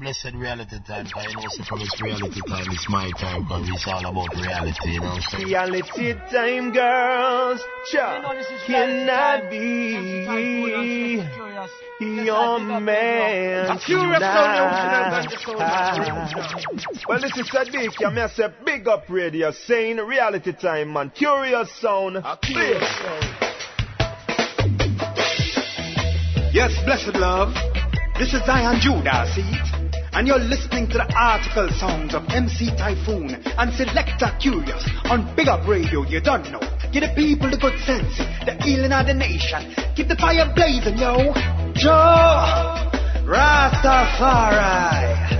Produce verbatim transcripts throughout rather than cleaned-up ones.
blessed reality time, but you know, so it's reality time, it's my time, because it's all about reality, you know what I'm saying? Reality time, girls, cha, can I be your man tonight? Well, this is Sadiq, and I say Big Up Radio, saying reality time, man, Curious Sound, Curious Sound. Yes, blessed love. This is Zion Judah, see it? And you're listening to the article sounds of M C Typhoon and Selector Curious on Big Up Radio, you don't know. Give the people the good sense, the healing of the nation. Keep the fire blazing, yo. Joe Rastafari.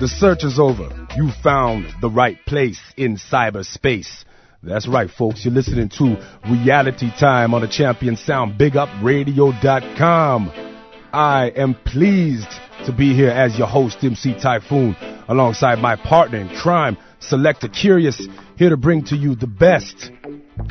The search is over. You found the right place in cyberspace. That's right, folks. You're listening to Reality Time on the Champion Sound, Big Up Radio dot com. I am pleased to be here as your host, M C Typhoon, alongside my partner in crime, Selector Curious, here to bring to you the best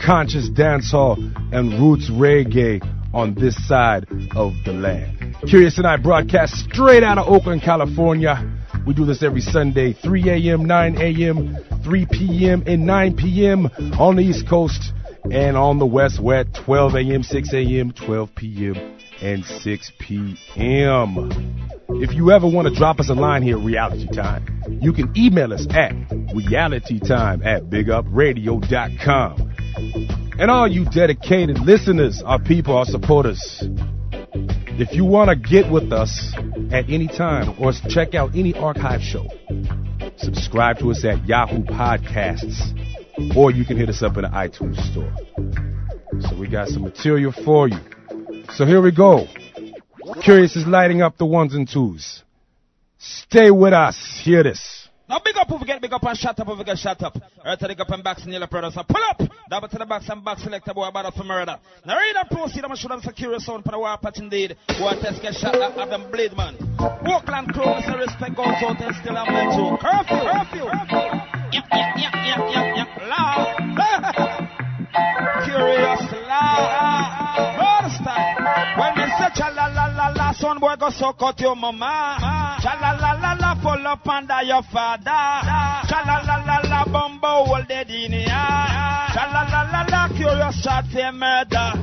conscious dancehall and roots reggae on this side of the land. Curious and I broadcast straight out of Oakland, California. We do this every Sunday, three a.m., nine a.m., three p.m., and nine p.m. on the East Coast, and on the West West, twelve a.m., six a.m., twelve p.m., and six p.m. If you ever want to drop us a line here at Reality Time, you can email us at realitytime at big up radio dot com. And all you dedicated listeners, our people, our supporters, if you want to get with us at any time or check out any archive show, subscribe to us at Yahoo Podcasts, or you can hit us up in the iTunes store. So we got some material for you. So here we go. Curious is lighting up the ones and twos. Stay with us. Hear this. Now big up if we get big up and shut up if we get shut up. Earth to the up and back and yellow brothers. So pull up. Double to the box and back selector boy about for murder. Now read and proceed. I'm sure that's a curious sound for the war patch indeed. War test get shot up of them blade man. Oakland crows and respect goes out and still I'm meant to. Curfew, curfew, curfew. Yep, yep, yep, yep, yep, yep. Loud. Curious loud. When they say cha la la la la, son boy go suck out your mama. Cha la la la la, pull up under your father. Cha la la la la, bumbo all dead in here. Cha la la la la, curious shot for murder.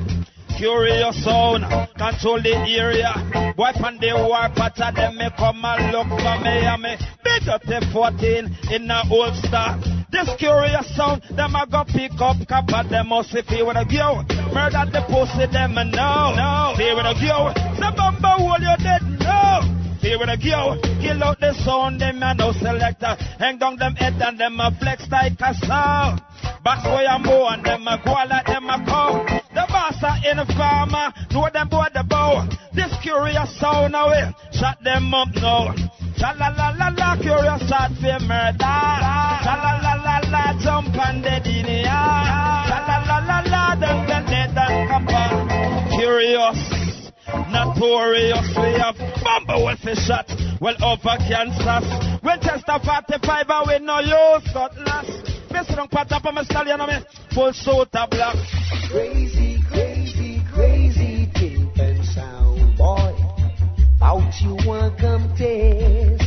Curious sound, control the area. Boy from the war part of them may come and look for me and me. Big up the fourteen in a old star. This curious sound, them a go pick up cap at them must if he wanna go. Murder the pussy them and no, no. They wanna go. The bumper hole you dead, no. Here with a girl, kill out the sound, them and no selector. Hang down them head and them a flex like a sow. Back boy and bow and them a go like them a cow. The boss are in the farmer, know them boy the bow. This curious sound away, shut them up now. Cha la la la la, curious shot for murder. Cha la la la la, jump and dead in the eye. Cha la la la la, them the dead and copper. Curious. Notorious, we have bumble with a shot. Well over Kansas. When test a forty-five and we no use got last. Miss Long Pat up on my stallion on me. Full soda black. Crazy, crazy, crazy Champion Sound boy. Out you want come taste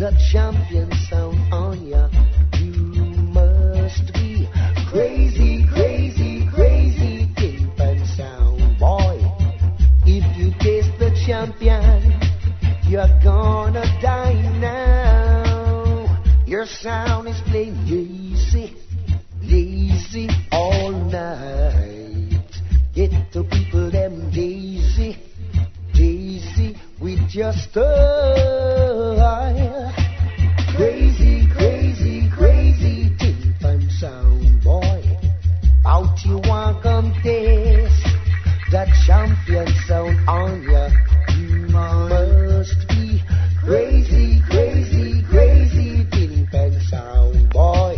the Champion Sound on ya. You must be crazy, crazy, crazy Champion Sound boy. If you taste the champion, you're gonna die now. Your sound is playing lazy, lazy all night. Get the people them lazy, lazy with your style. Crazy, crazy, crazy Champion Sound boy. Out you want come taste that Champion Sound on ya. You must be crazy, crazy, crazy Champion Sound boy.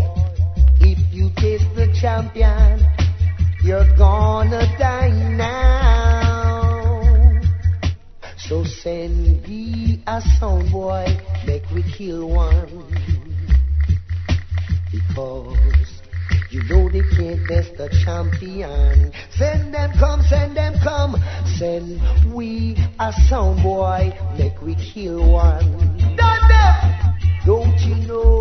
If you taste the champion, you're gonna die now. So send me a sound boy, make we kill one, because You know they can't miss the champion. Send them come, send them come. Send we a sound boy, make we kill one. Done them! Don't you know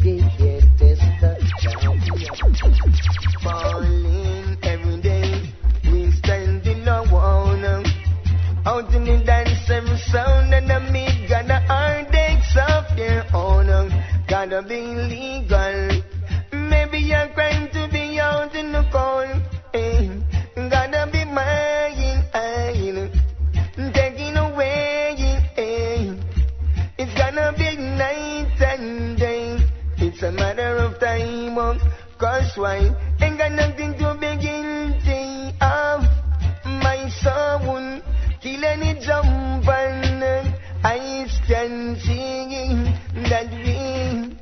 they can't miss the champion? Falling every day, we standing alone. Out in the dance, every sound and the meat got the heartaches of their own. Gotta be legal. Maybe a crime to be out in the cold. Hey, gotta be mine, I'm taking away. Hey, it's gonna be night and day. It's a matter of time. Oh, cause why? Ain't got nothing to be guilty of. My soul, kill any jump and I stand seeing that we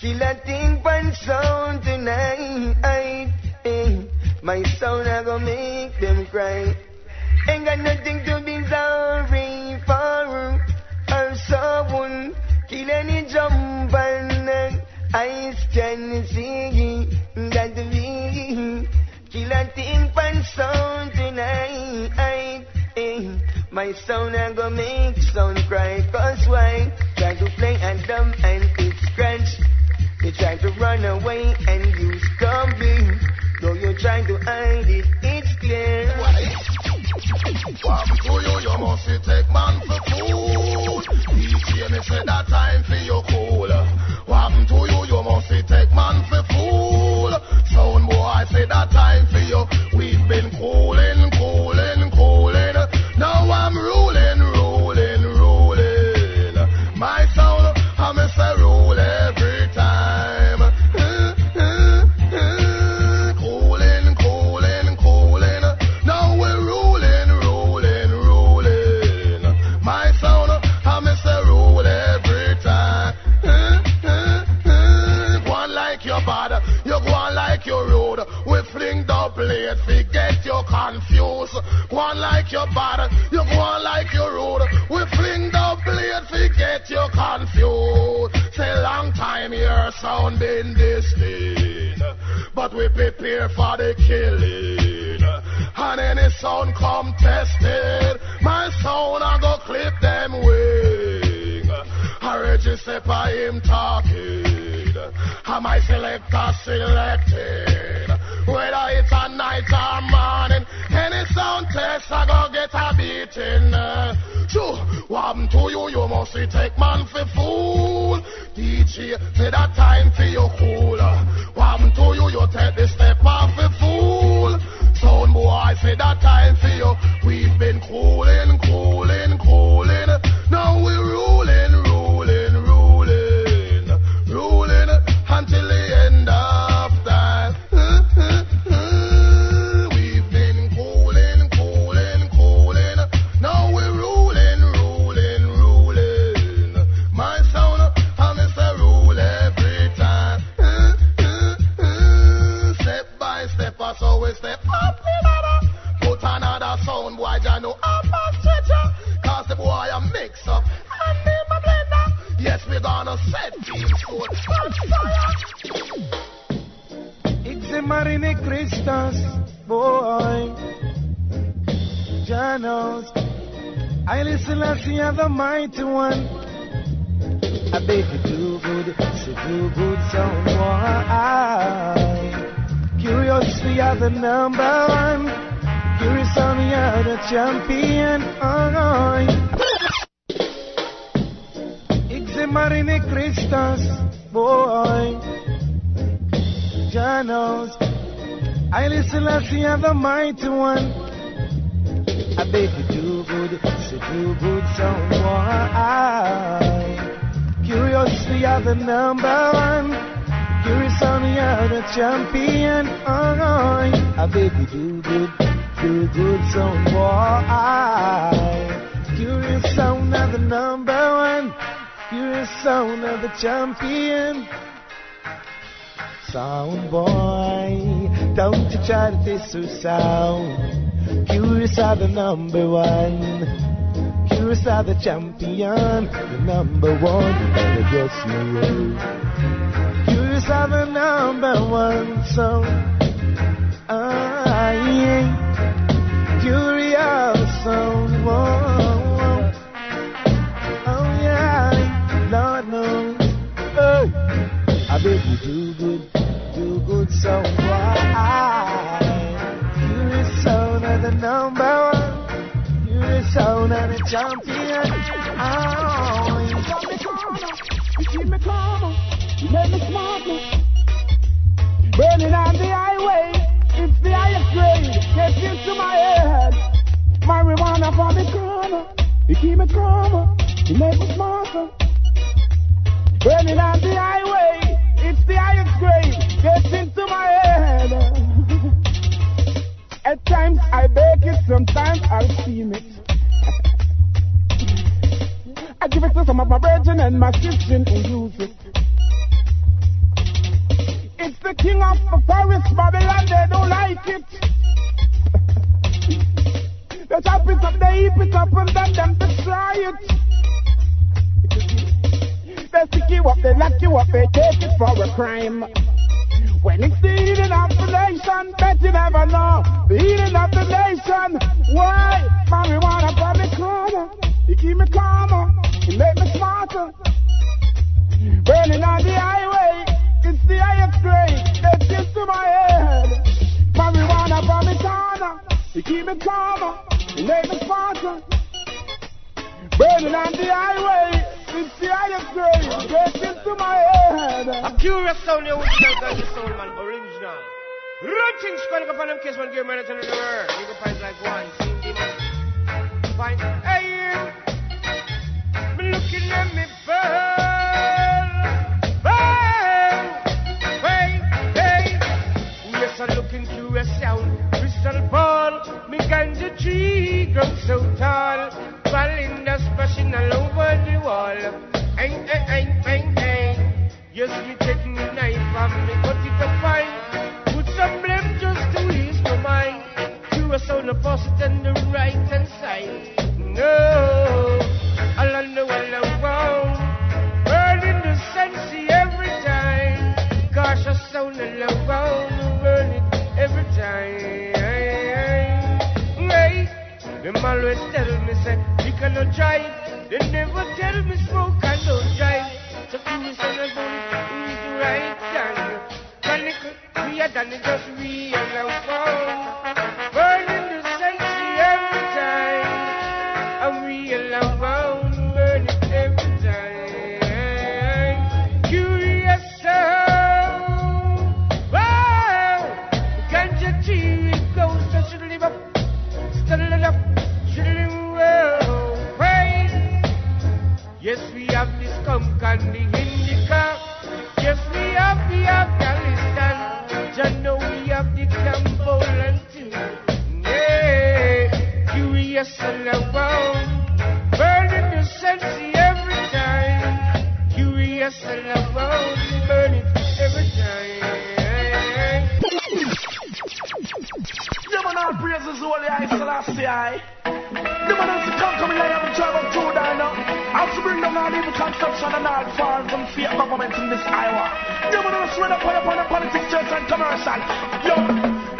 kill a thing pan sound tonight. I, eh, my sound I gon' make them cry. Ain't got nothing to be sorry for. Our soul kill any jump and I stand seeing that we kill a thing pan sound tonight. I, eh, my sound I gon' make sound cry. Cause why? Try to play and dumb and it scratch. You try to run away and you stumbling. Though you try to hide it, it's clear. From to you, you must take man for fool. Each year me say that time for your cool. From to you, you must take man for fool. Sound boy say that time for you. We've been calling, calling, calling. Now I'm ruling, ruling, ruling. My soul, I miss a rule every time. Uh, uh, uh. Calling, calling, calling. Now we're ruling, ruling, ruling. My soul, I miss a rule every time. Uh, uh, uh. Go on like your bad, you go on like your road. We fling the blade, we get you confused. Go on like your bad, you go on like your road. We fling the blade, we get you confused. Say long time your sound been this thing, but we prepare for the killing. And any sound contested, my sound I go clip them wing. I register by him talking, and my selector selected. Whether it's a night or morning, any sound test I go get a beating. True, what happened to you, you must take man for fool. D J, say that time for you cool. What happened to you, you take the step off for fool. Sound boy, say that time for you. We've been calling, calling, calling. Now we're ruling, ruling, ruling, ruling until the end of. Step up, put another sound boy, I know up and stretcher. Cause the boy a mix up and name a blender. Yes, we gonna set these foot on fire. It's a Marine Christas boy. Janos, I listen as the other mighty one. I beg you do good, so do good sound boy. Curious, we are the number one. Curious, on we are the champion. It's a Marine Christos, boy. Janos, I listen as the other mighty one. I beg you do good, so do good, sound boy. Curious, we are the number one. Curious on the other champion, oh, I beg you do good, do good sound boy. Curious sound of the number one, curious sound of the champion. Sound boy, don't you try to taste so sound. Curious are the number one, curious are the champion, the number one, and I guess you. is our number one song. I ain't curious, oh, oh, oh yeah, Lord knows. Hey. I bet you do good, do good, so why? Curious sound of the number one, curious sound of the champion. Oh, you got me calmer, you keep me calmer. You make me smarter. Burning on the highway, it's the highest grade. Gets into my head. Marijuana from the corner. You keep me calmer. You make me smarter. Burning on the highway, it's the highest grade. Gets into my head. At times I bake it, sometimes I'll steam it. I give it to some of my brethren and my sister who use it. It's the king of the forest, Babylon, they don't like it. They chop it up, they heap it up, and then them destroy it. They stick you up, they lock you up, they take it for a crime. When it's the healing of the nation, bet you never know. The healing of the nation, why? Marijuana for me calmer, you keep me calmer, you make me smarter. Burning on the highway. It's the highest grade that gets to my head. Marijuana from the corner, you keep me calmer, you make me smarter. Burning on the highway, it's the highest grade that gets to my head. A curious sound you would tell that your soul man original. Routings going up on them kids when you're married to the world. You can find like one, same demon. Find, hey, me looking at me burn. I'm looking through a sound crystal ball. Me ganja tree grows so tall. Valinda splashing all over the wall. Ain, ain, ain, ain, ain. Yes, me take me knife and me cut it up fine. Put some blame just to ease my mind. Through a sound of post and the right hand side. No, all on the wall around. Burning the sensi every time. Gosh, a sound alone. Them always tell me, say, you cannot drive. They never tell me, smoke, I don't drive. So who is gonna do the right thing? Panic, we are done, it just we are now found. Burning the sense every time. And we are now found, burning every time. Curious sound. Wow! The ganja tree, it goes, so she live up, still it up. Yes, we have this skunk and the indica. Yes, we have the Afghanistan. Just know we have the Cambolan too. Yeah, curious and around. Burning the sensi every time. Curious and around. Burn it every time. The man all praises holy eyes and I see eye. The man all come coming here and travel through Dino. I'll bring down all evil conception and all forms and fear government in this Iowa. You will not spread upon upon a politics, church and commercial. Yo,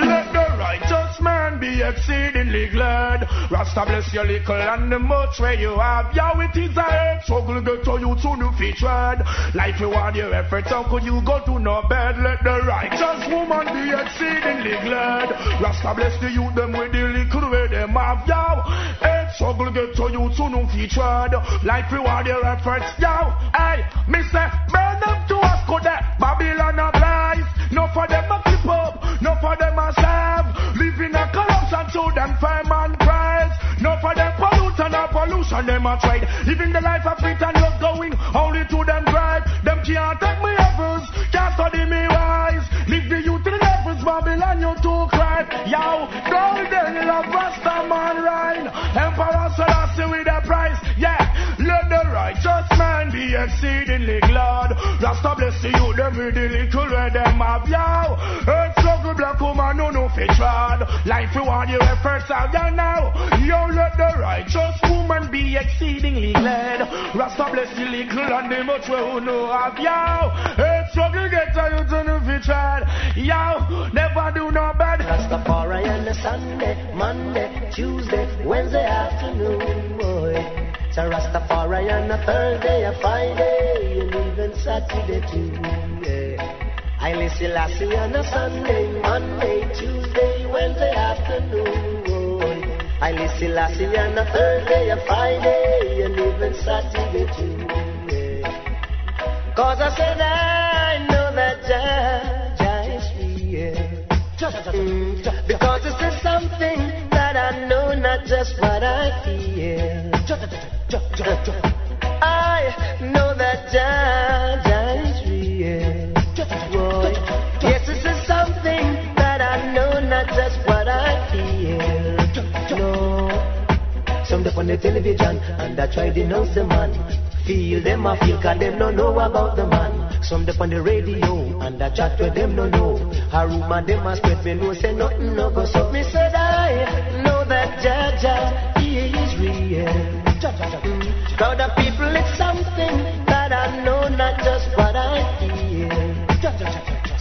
let the righteous man be exceedingly glad. Rasta bless your little and the much where you have. Yeah, it is a herb, struggle get to you to new featured. Life you want your efforts, how could you go to no bed? Let the righteous woman be exceedingly glad. Rasta bless the youth them with the little where them have. Yeah, struggle get to you to no featured. Like reward your efforts, yo. Hey, me say, burn up to us, go there. Babylon a lies. No for them a keep up, no for them a serve. Living a corruption to them fame and praise. No for them pollute and a pollution them a trade. Living the life of it and just going only to them drive. Them can't take me efforts, can't study me wise. Leave the youth to the levels, Babylon you too cry. Yo, golden love Rasta man Rhine. Emperor Selassie with a price, yeah. Let the righteous man be exceedingly glad. Rasta bless you, them with the little where them have, yo. Earth struggle black woman, no no fit trad. Life reward your efforts out there now. You let the righteous woman be exceedingly glad. Rasta bless the little and the much who know of you. It's struggle get to you to the future. You never do no bad. Rastafari on the Sunday, Monday, Tuesday, Wednesday afternoon, boy. So Rastafari on a Thursday, a Friday, and even Saturday too. Yeah. I listen Lassie on a Sunday, Monday, Tuesday, Wednesday afternoon. I listen Lassie on a Thursday, a Friday, and even Saturday too. Yeah. Cause I said I know that Jah, Jah is real. Mm, because it's just something that I know, not just what I feel. I know that Jah, Jah is real. Boy. Yes, this is something that I know, not just what I feel. No. Some up on the television and I try to denounce the man. Feel them, I feel, cause them don't know about the man. Some up on the radio and I chat with them, don't know. A rumor them a spread, me no say nothing, no go so. Me said I know that Jah, Jah, he is real. Now the people, it's something that I know, not just what I feel.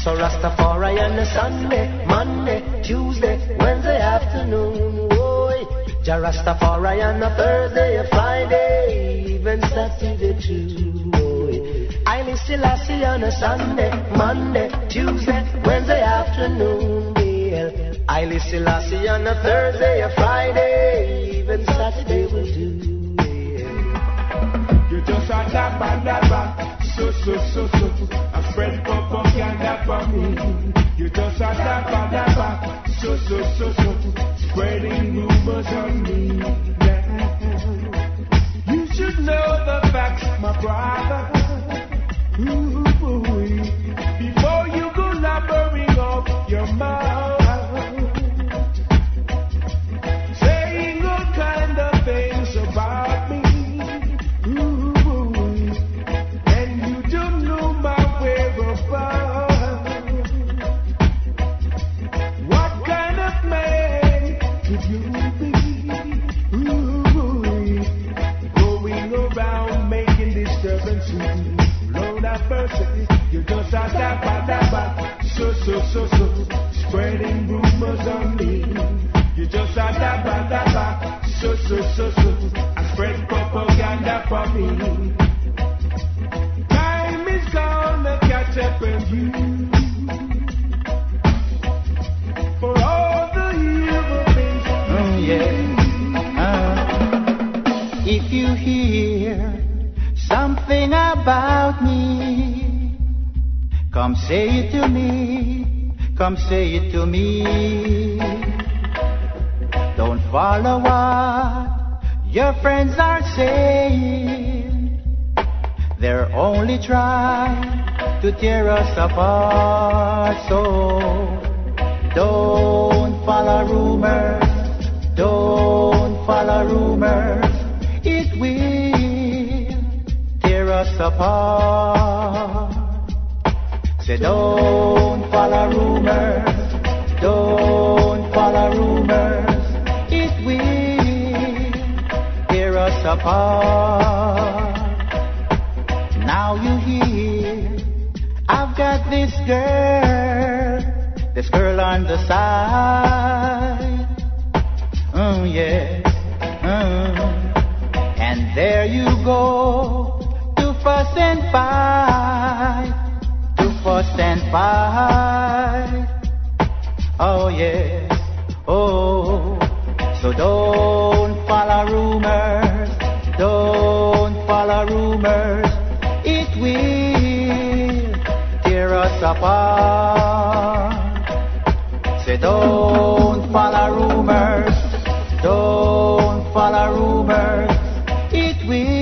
So Rastafari on a Sunday, Monday, Tuesday, Wednesday afternoon, boy. Ja Rastafari on a Thursday, a Friday, even Saturday too, boy. I listen Lassie on a Sunday, Monday, Tuesday, Wednesday afternoon, dear. I listen Lassie on a Thursday, a Friday, even Saturday will do. You just a dab and dab, so so so so. A friend pop up and dab for me. You just a dab and dab, so so so so. Spreading rumors on me. Yeah. You should know the facts, my brother. Ooh, boy. Before you go lumbering off your mouth. You just a dabba dabba, so so so so, spreading rumors on me. You just a dabba dabba, so so so so, I spread propaganda for me. Time is gonna catch up with you. For all the evil things. Oh yeah. Uh, if you hear something about me, come say it to me, come say it to me. Don't follow what your friends are saying. They're only trying to tear us apart. So don't follow rumors, don't follow rumors. It will us apart. Say don't follow rumors, don't follow rumors. It will tear us apart. Now you hear, I've got this girl, this girl on the side. Oh mm, yeah, mm. And there you go. Fuss and fight, to fuss and fight. Oh yes, oh. So don't follow rumors, don't follow rumors. It will tear us apart. Say don't follow rumors, don't follow rumors. It will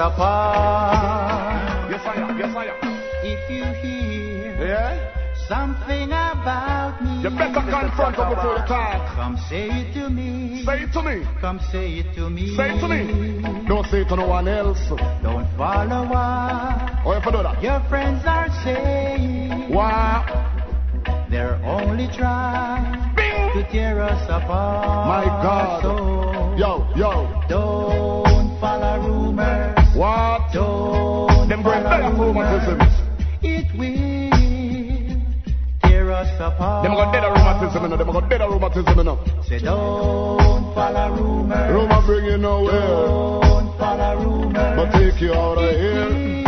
apart. Yes, I am. Yes, I am. If you hear yeah. something about me, you better confront her before the talk. Come say it to me. Say it to me. Come say it to me. Say it to me. Don't say it to no one else. Don't follow what oh, you your friends are saying. Wow. They're only try Bing. to tear us apart. My God. So yo, yo. Don't follow rumors. What? Don't Them follow rumors. It will tear us apart. Them got dead of rheumatism enough. Them got dead of rheumatism enough. Say don't follow rumors. Rumor bring you nowhere. Don't follow rumors. But take you out of here.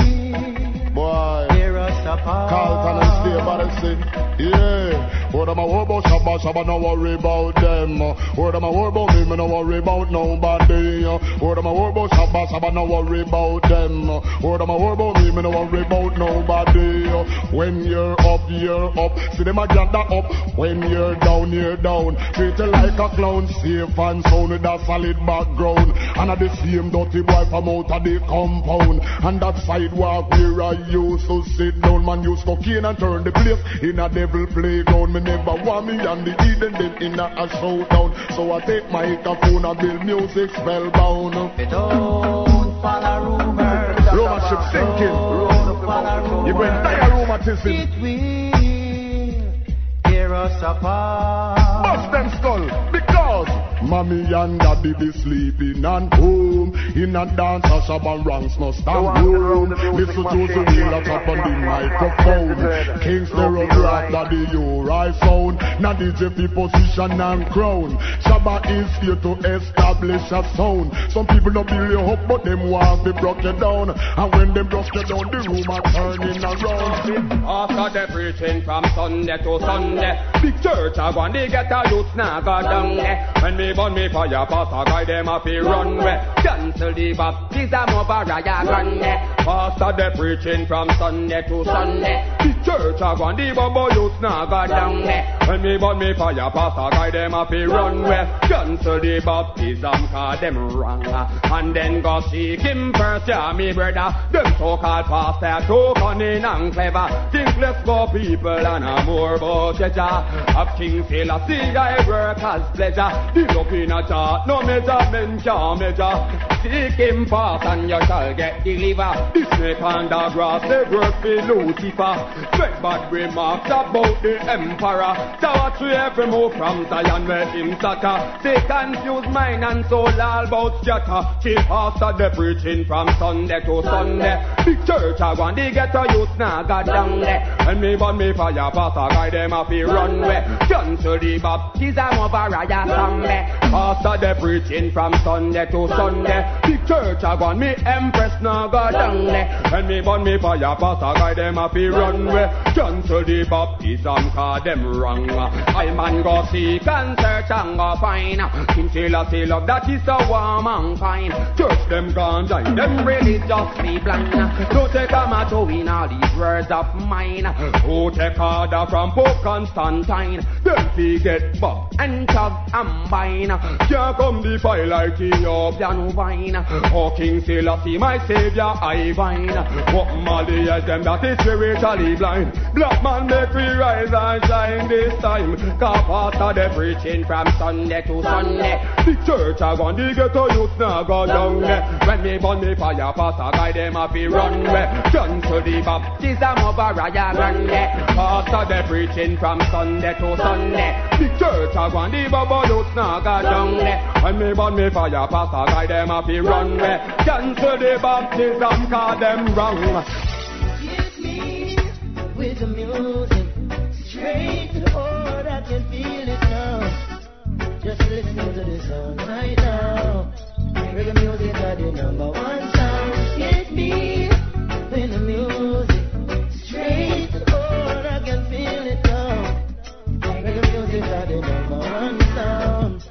Boy, Carlton and stay by the sea. Yeah, what am I worried about? Shabba, Shabba, no worry about them. What am I worried about? Me, me no worry about nobody. What am I worried about? Shabba, Shabba, no worry about them. What am I worried about? Me, me no worry about nobody. When you're up, you're up. See them a gather up. When you're down, you're down. Treat you like a clown, safe and sound with a solid background. And at the same dirty boy from out of the compound. And that sidewalk where I used to sit down, man used to cane and turn the place in a devil playground. Me never want me and the Eden them in a, a showdown. So I take my microphone and build music spellbound. Don't follow rumors. Rumors should sink in. You go entire rheumatism. It will tear us apart. Bust them skull because Mommy and Daddy be sleeping and home. In a dance, a shabba ranks no stand home. Listen to the wheel that's up on the microphone. Kings, the road rock, Daddy, you're I found. Now D J P position and crown. Shabba is here to establish a sound. Some people don't build you up, but them want to block you down. And when them block you down, the room are turning around. After the preaching from Sunday to Sunday, big church, I want to get a youth now go down there. When me burn me fire, pastor guy them a fi run way. Cancel the baptism of a Raya Grande. Pastor the preaching from Sunday to Sunday. The church a gone, the bumbo youth now go down there. When me burn me fire, pastor guy them a fi run way. Cancel the baptism 'cause them wrong. And then go seek him first, yeah me brother. Them so-called pastor too cunning and clever. Think less for people and a more about treasure. Of King Selassie I work as pleasure. The love in a chart, no measurement can measure. Seek him fast and you shall get delivered. The snake and the grass, they work for Lucifer. Make bad remarks about the emperor. So watch every move from Zion where him sucker. They confuse mind and soul all about scatter. Chief pastor, they preaching from Sunday to Sunday. Big church, I want to get a youth now got down there. And me burn me fire, pastor, guide them off the runway. Cancel the baptism of a Raya Grande. After the preaching from Sunday to Sunday, the church I want me empress now go down there. When me burn me fire, pastor guy them a fi run way. Cancel the baptism 'cause them wrong. I man go seek and search and go find. King Selassie love that is so warm and fine. Church them gone die, them religiously blind. So take a motto in all these words of mine. Who take order from Pope Constantine? Them fi get bob and chub and mine. Here come the fire like Ethiopian wine. Oh King Selassie, my savior, I vine. What Mali has them that is spiritually blind. Black man make we rise and shine this time. 'Cause after the preaching from Sunday to Sunday, the church I want the ghetto youth now go down there. When me burn the fire, pastor guy them a fi run way. Cancel the baptism of a Raya Grande. After the preaching from Sunday to Sunday, the church I want the bubble youth now go down there. When me burn me fire, pastor guy them a fi run way. Cancel the baptism 'cause them wrong. Kiss me with the music, straight to the heart, I can feel it now. Just listen to the song right now. Reggae music are the number one sound. Kiss me with the music, straight to the heart, I can feel it now. Reggae music are the number one sound.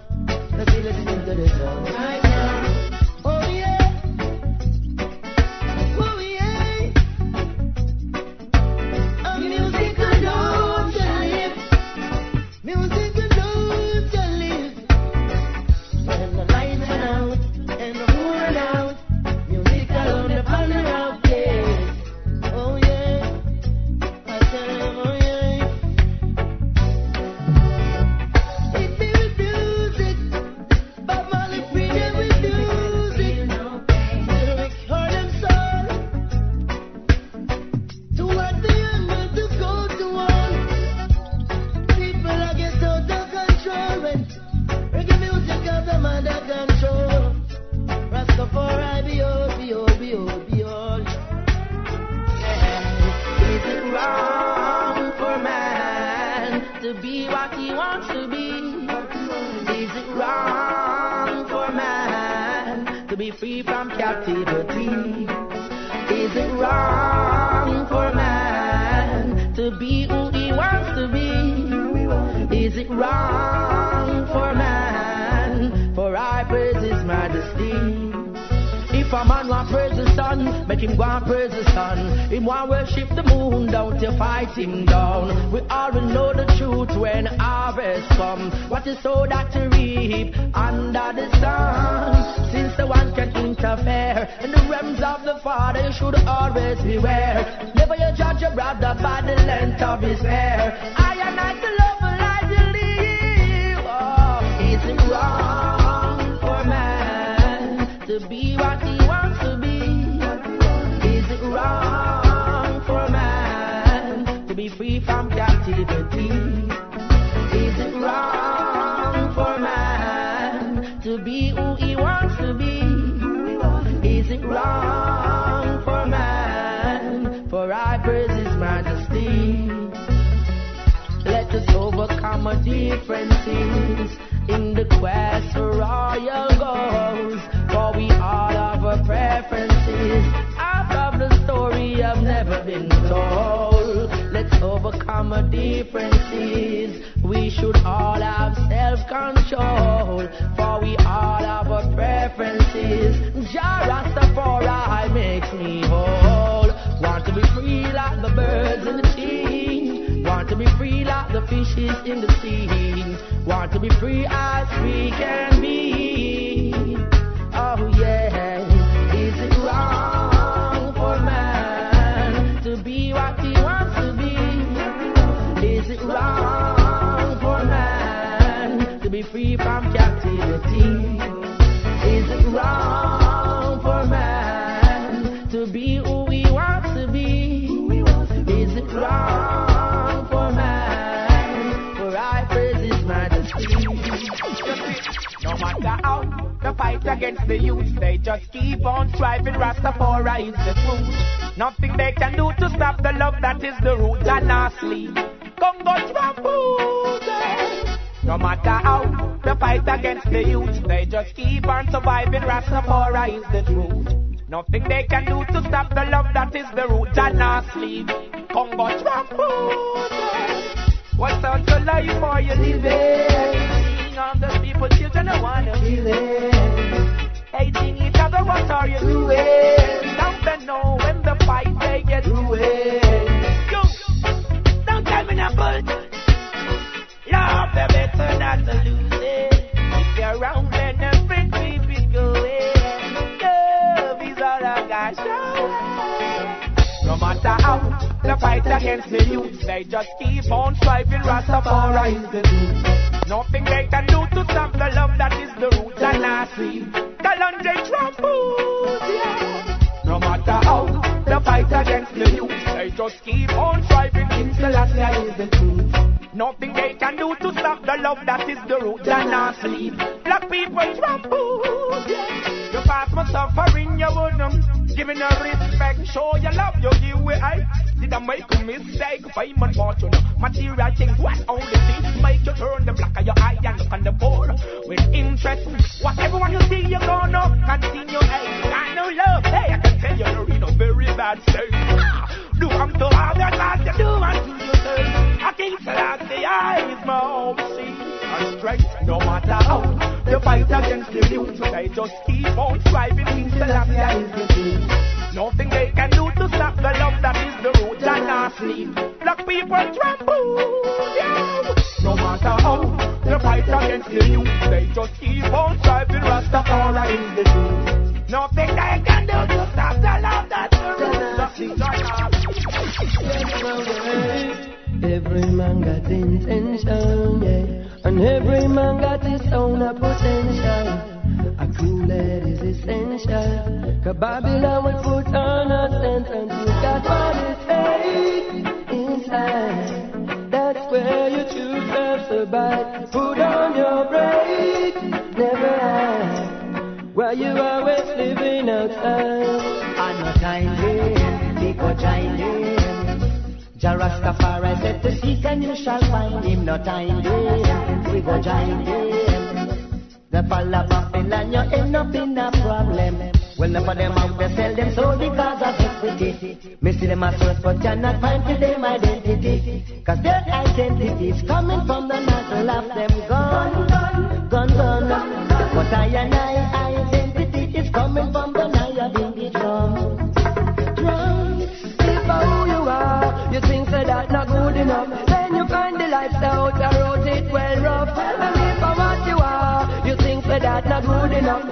Let's listen to the song right now. Oh yeah, oh yeah. man to be what he wants to be? Is it wrong for man to be free from captivity? Is it wrong for man to be who he wants to be? Is it wrong for man, for I praise his majesty? If a man want praise the sun, make him go and praise the sun. Him want worship the moon, don't you fight him down. We already know the truth when harvest come. What is so that you reap under the sun? Since the one can interfere in the realms of the Father, you should always beware. Never you judge your brother by the length of his hair. I and I to love the life you live. Oh, is it wrong for man to be what he wants to be? Is it wrong for man to be free from captivity? Is it wrong for man to be who he wants to be? Is it wrong for man, for I praise his majesty? Let us overcome our differences in the quest for royal goals, for we all have our preferences. Half of the story I've never been told. Let's overcome our differences. We should all have self-control, for we all have our preferences. Ja Rastafari makes me whole. Want to be free like the birds in the sea. Want to be free like the fishes in the sea. Want to be free as we can be. Oh yeah. Is it wrong for man to be what he wants to be? Is it wrong for man to be free from captivity? Is it wrong for man to be who he wants to be? Is it wrong for man, for I praise his majesty? No matter how the fight against the youth, they just keep on striving. Rastafari is the truth. Nothing they can do to stop the love that is the root. And lastly, Congo Lounge. No matter how the fight against the youth, they just keep on surviving. Rastafari is the truth. Nothing they can do to stop the love that is the root. And lastly, Congo Lounge. What sort of life are you living? All the people, children, I wanna feel it. Hating each other, what are you doing? Don't they know when the fight they get through it? Yo, don't tell me no bullshit. Love, they better not to lose it. If you're around, then the friend keep it going. Love is all I got, show. No matter how the fight against the youth, they just keep on striving. Rastafari is the truth. Nothing they can do to stop the love that is the root. And I see Kalonji trampled, yeah. No matter how the fight against the youth, they just keep on striving. In Selassie is the truth. Nothing they can do to stop the love that is the root. And I see black people trampled, yeah. You pass my suffering, you wouldn't give me no respect. Show your love, you give way. Did I make a mistake? Fame and fortune, material things, what only things make you turn the black of your eye and look on the board with interest. What everyone you see, you're gonna continue. Hey, I know love, hey, I can tell you're in a very bad state. Ah, do unto others as you do unto yourself. I think that the eye is my own sea. And strength, no matter how the fight against the youth, they just keep on striving. Things that is the truth. Nothing they can do to stop the love that is the root. And lastly, black people trampled, yeah. No matter how the fight against the youth, they just keep on striving. Rastafari is the truth. Nothing they can do to stop the love that is the root. Every man got intention, yeah. And every man got his own potential. A crew that is essential. 'Cause Babylon will put on a sentence. You got what it takes inside. That's where you choose to survive. Put on your brakes, never hide. While you always living outside. I'm not trying, because I live. Ja Rastafari said to seek and you shall find him, not time him, we go join him. The fall of Babylon, you end up in a problem. Well, none of them out there sell them so because of equity. Me see them as source, but cannot find to them identity. Cause their identity is coming from the nozzle of them gone, gone, gone, gone. But I and I, identity is coming from the naya bingy drum. Drums, see for who you are. You think so that's not good enough. When you find the lifestyle, I wrote it well rough. And see for what you are. You think so that's not good enough.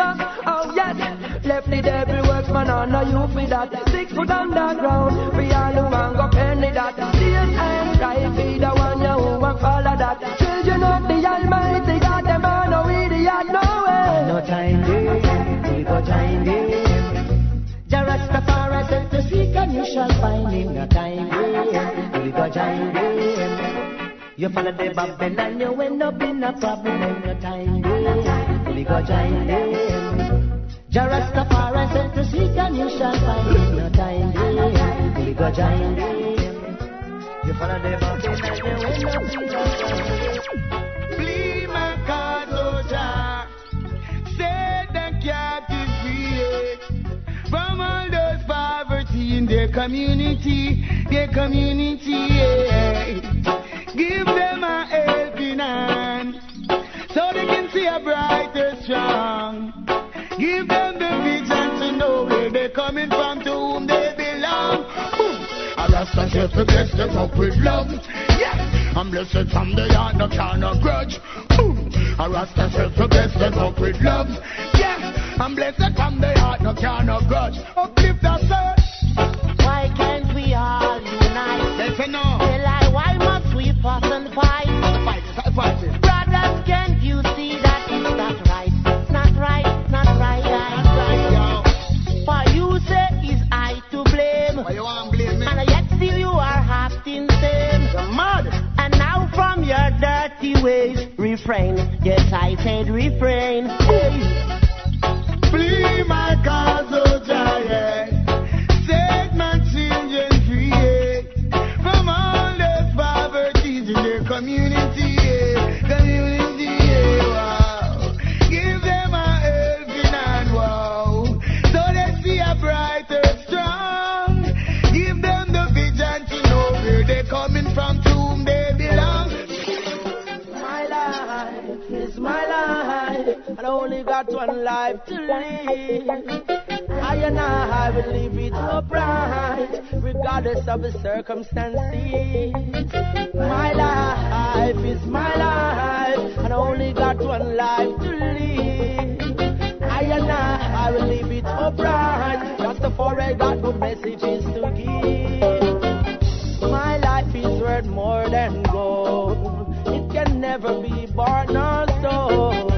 Oh yes, left the devil works man on a you for that. Six foot underground, we all who man go penny that. See us and try be the one you who won't follow that. Children of the Almighty God, the man who really had no way. No time there, we go time there. Ja Rastafari said to seek and you shall find him. No time there, we go time there. You follow the Babylon, you end up in a problem. No time there. We go join them. Ja Rastafari said to seek and you shall find him. No time there. We go join them. You follow the mountain and you end up in a problem. Please, my God, oh Jah, say the captive free from all those poverty in their community, their community. Yeah. Give them a helping hand so they can see a brighter strong. Give them the vision to know where they're coming from, to whom they belong. I rest myself to bless them up with love. Yeah, I'm blessed from the yard, no kind of grudge. I rest myself to bless them up with love. Yeah, I'm blessed from the yard, no kind of grudge. Oh, keep that search. Why can't we all unite? They say no. They lie, why must we fuss and fight? Fight, fight, fight. Brothers, can't you see that it's not right? Not right, not right, not right. For you say is I to blame. Why you want to blame me? And yet still you are acting same. You're mad. And now from your dirty ways, refrain. Yes, I said refrain. Hey. Please, my cause, oh giant. Set my children free from all the poverty in their community. And only got one life to live. I and I will live it upright, regardless of the circumstances. My life is my life, and only got one life to live. I and I will live it upright, just before I got good messages to give. My life is worth more than gold. It can never be bought nor sold.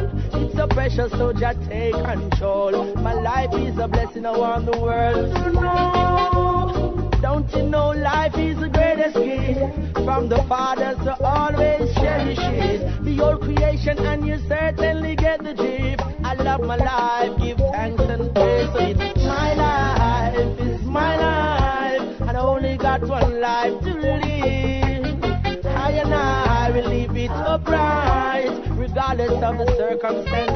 So precious, so just take control. My life is a blessing, I want the world to know. Don't you know life is the greatest gift from the fathers to always cherish it. Be your creation and you certainly get the gift. I love my life, give thanks and praise. It's my life, it's my life, and I only got one life to live. I and I will live it upright, regardless of the circumstances.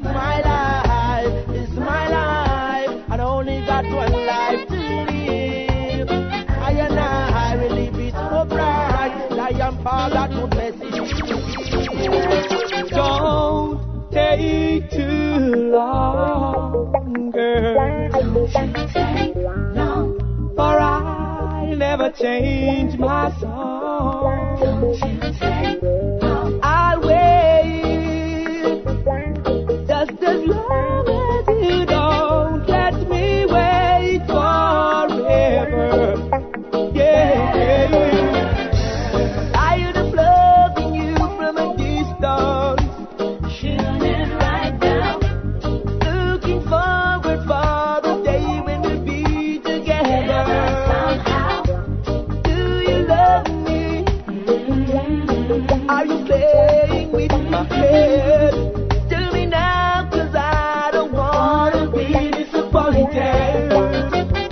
My life is my life, and only got one life to live. I and I will live it upright. I am father to message. Don't take too long, girl. Don't you take long, for I never change my song. Don't you take long. I'll wait, just as long as you don't let me wait forever. Yeah, tired of loving you from a distance. Shooting right now, looking forward for the day when we'll be together. Somehow, do you love me? Mm-hmm. Are you playing? Tell me now, cause I don't wanna be disappointed.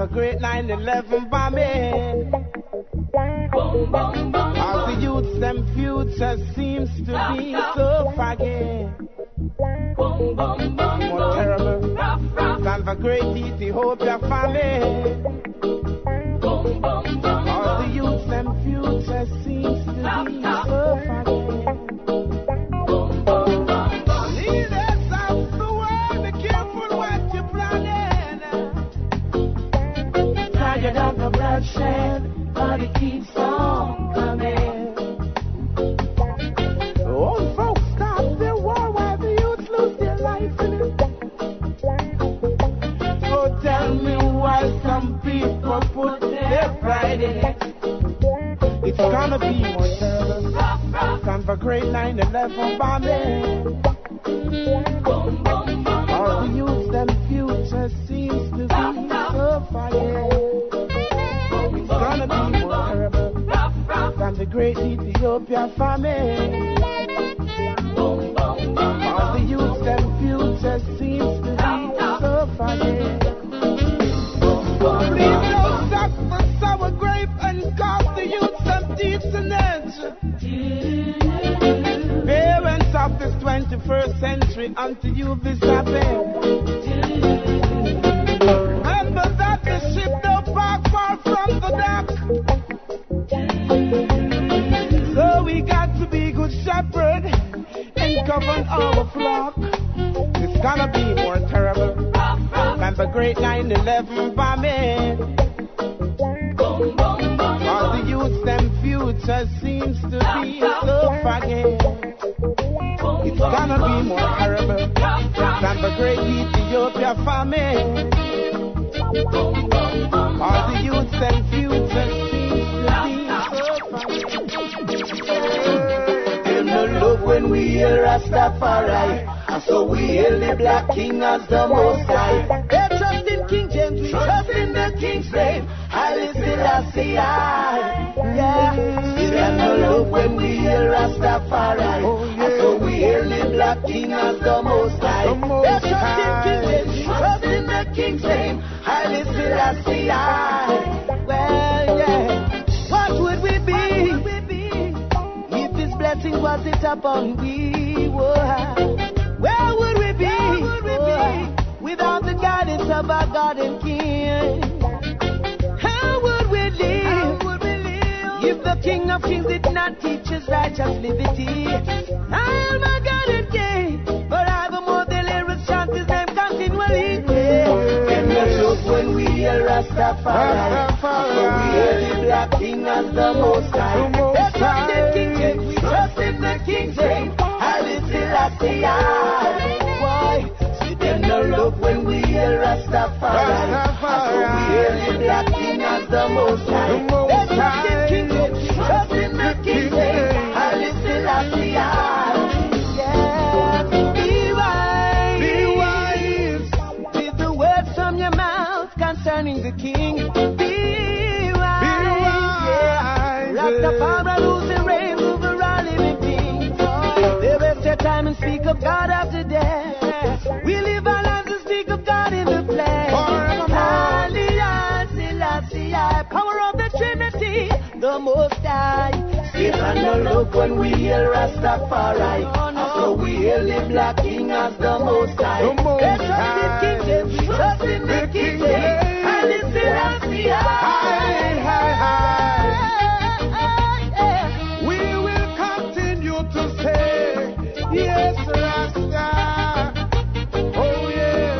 of a great nine eleven bombing. Boom, boom, boom, boom. All the youths and future seems to rough, be rough. So foggy. Boom, boom, boom, boom. More terrible. Rough, rough. Son of a great Ethiopia family. Boom, boom, boom, boom. All the youths and future seems to rough, be rough. So foggy. Bloodshed, but it keeps on coming. Old folks stop their war while the youth lose their life in it. So tell me why some people put their pride in it. It's gonna be more terrible. Time for grade nine eleven bombing. All the youth and future seems to be so fire. And the great Ethiopia famine. Boom, boom, boom, boom. All the youth and future seems to be so funny. Leave no sack for sour grape and cause the youth some deep. Parents of this twenty-first century, until you be happy. Remember that the ship don't park far from the dock. Shepherd and govern our flock. It's gonna be more terrible than the great nine eleven bombing. Boom, boom, boom, boom. All the youth and future seems to be so foggy. It's gonna be more terrible than the great Ethiopia famine. All the youth and future seems to be so foggy. Love when we hear Rastafari, and so we hail the black king as the most high. They trust in King James, we trust in the king's name. Haile Selassie, yeah. Still and love when we hear Rastafari, and so we hail the black king as the most high. They trust in King James, we trust in the king's name. Haile Selassie, well, yeah. What would we be? Blessing was it upon we were. Where would we be? Where would we be? Without the guidance of our God and King. How would we live? How would we live? If the King of Kings did not teach us righteous liberty. I am my God and King. Forevermore the lyrics chant His name continually. Can we look when we hear Rastafari? When we hear the black King as the Most High. Trust in the King James, Haile Selassie. Why? See them no love when we hear Rastafari. As we hear the black king as the most high. Trust in King James, trust in the King James, Haile Selassie. Yeah, be wise, be wise. With the words from your mouth concerning the King, be wise, be wise. Rastafari rules and reigns. Time and speak of God after death. We live our lives and speak of God in the flesh. Hallelujah, Selassie, power of the Trinity, the Most High. Still and no love when we hear Rastafari. Oh, no. So we hear the black king as the Most High. Let's trust in King James, trust in the King James. Haile Selassie, hi, hi, hi. Yes, Rasta. Oh, yeah.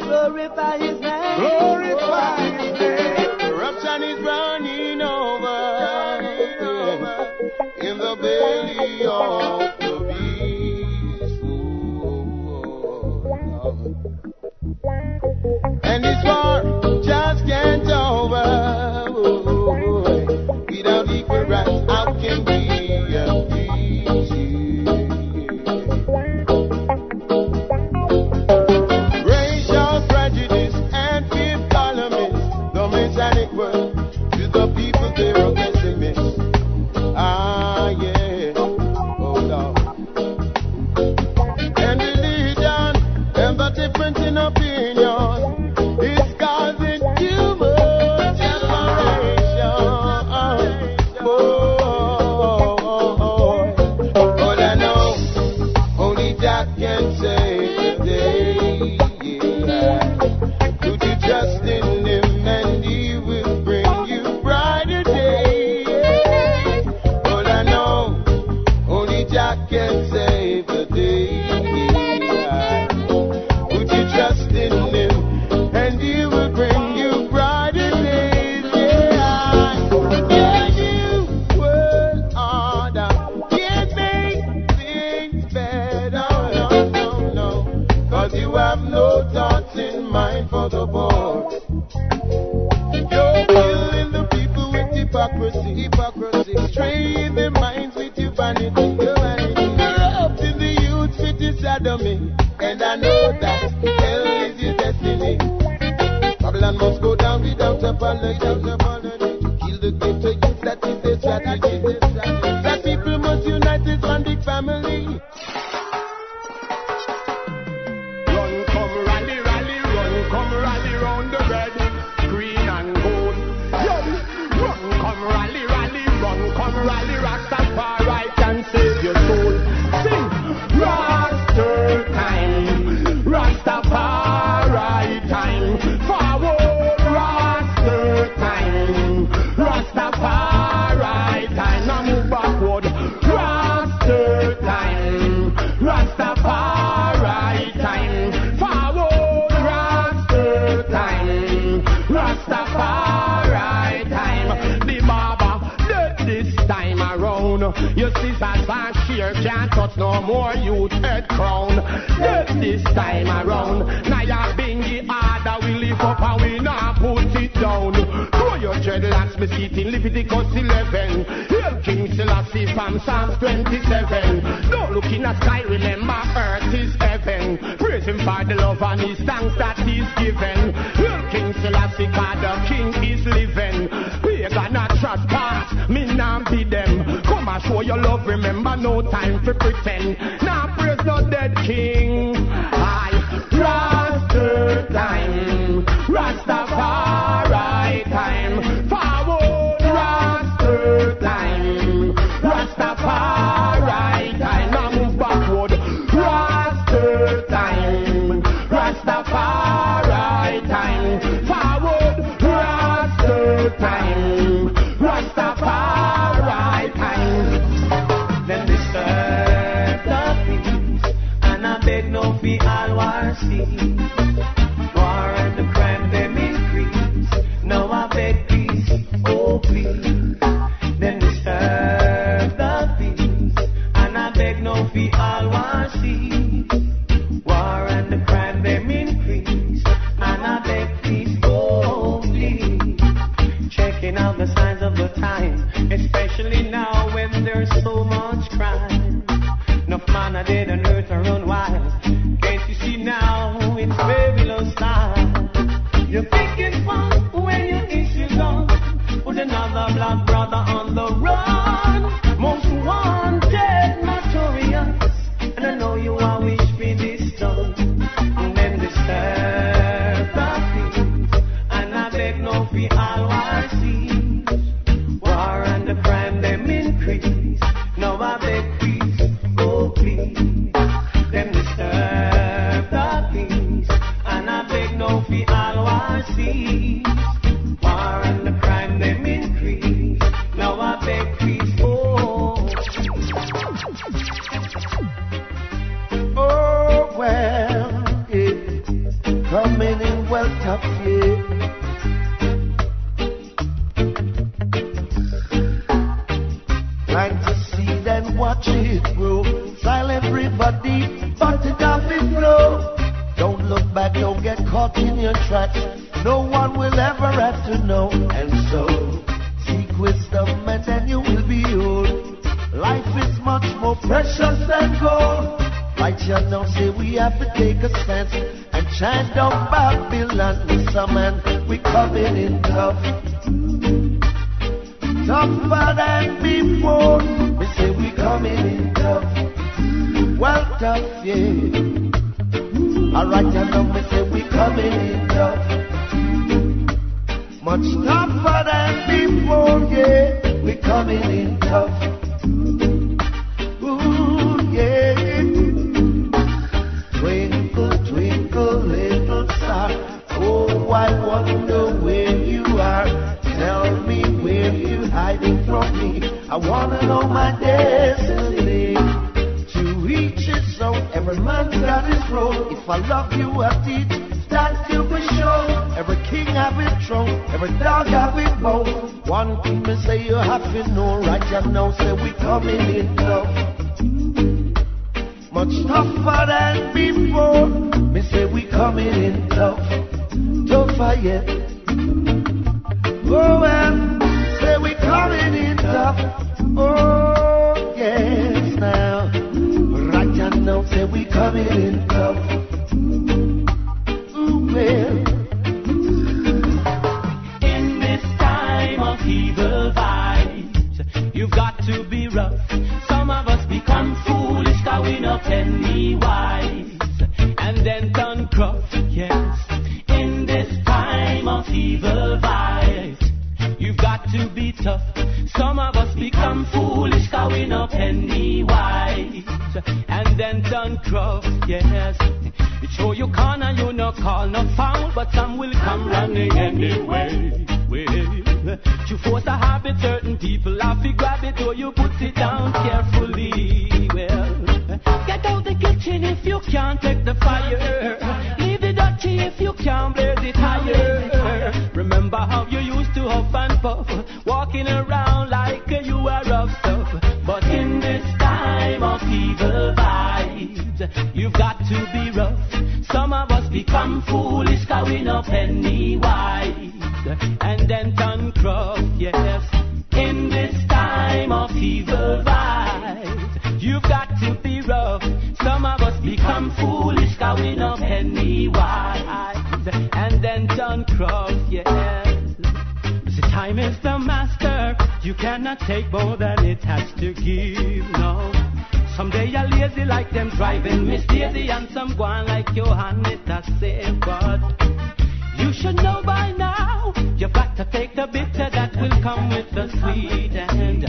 Glorify His name. Glorify His name. Corruption is running over in the belly of the beast. Ooh. And this war just can't over. Ooh. Without equal rights, how can we be? Opinion is causing too much. all aboard. You're killing the people with hypocrisy, hypocrisy. Straying their minds with your vanity, your vanity. You're up to the youth with your sodomy, and I know that hell is your destiny. Babylon must go down without apology, without apology. To kill the gifted youth, that is their strategy. That people must unite as one big family. Your sisters back here can't touch no more youth head crown. Dead this time around. Now you're Bingy harder, we lift up and we not put it down. Throw your dreadlocks, me sit in Leviticus eleven. Hail King Selassie from Psalms twenty-seven. Don't look in the sky, remember earth is heaven. Praise him for the love and his thanks that he's given. Hail King Selassie, for the king is living. Pagan and trespass, me not be them. Show your love, remember no time to pretend. Now praise the dead king. I Rasta time, Rastafari time. Forward Rasta time, Rastafari time. Now move backward, Rasta time, Rastafari time. Forward Rasta time, Rastafari. We all want to see war and the crime them increase. Now I beg peace, oh please. Then disturb the peace, and I beg no we all want to see war and the crime them increase. And I beg peace, oh please. Checking out the signs of the time, especially now when there's so much crime. No man I didn't hurt or run wild. Black brother on the run, most wanted, notorious, and I know you are wish me this done. And then disturb the peace, and I beg no free all I see. War and the crime them increase. Now I beg peace, oh please. Them disturb the peace, and I beg no free all I see. Much tougher than before, me say we coming in tough. never yet. Oh, and say we coming in tough. Oh, yes, now. Right now, say we coming in tough. Ooh, well. In this time of evil vibes, you've got to be rough. Some of us become foolish, cause we not any wise. And then turn gruff, yes. In this time of evil vibes, you've got to be tough. Some of us become foolish, cause we no penny wise. And then turn gruff, yes. It show you can and you no call, no foul, but some will come running anyway. Well, you force a habit, certain people have to grab it, or you put it down carefully. Well, get out the kitchen if you can't take the fire. Leave the dirty if you can't blaze it higher. Remember how you used to huff and puff, walking around like you were rough stuff. But in this time of evil vibes, you've got to be rough. Some of us become foolish, cause we no penny wise. And then turn gruff, yes. In this time of evil vibes, you've got to be rough. Some of us become foolish, cause we no penny wise. And then turn gruff, yes. The time is the master. You cannot take more than it has to give, no. Someday you're lazy like them driving Miss Daisy, and some gone like Johannes, that's it, but you should know by now, you've got to take the bitter that will come with the sweet. And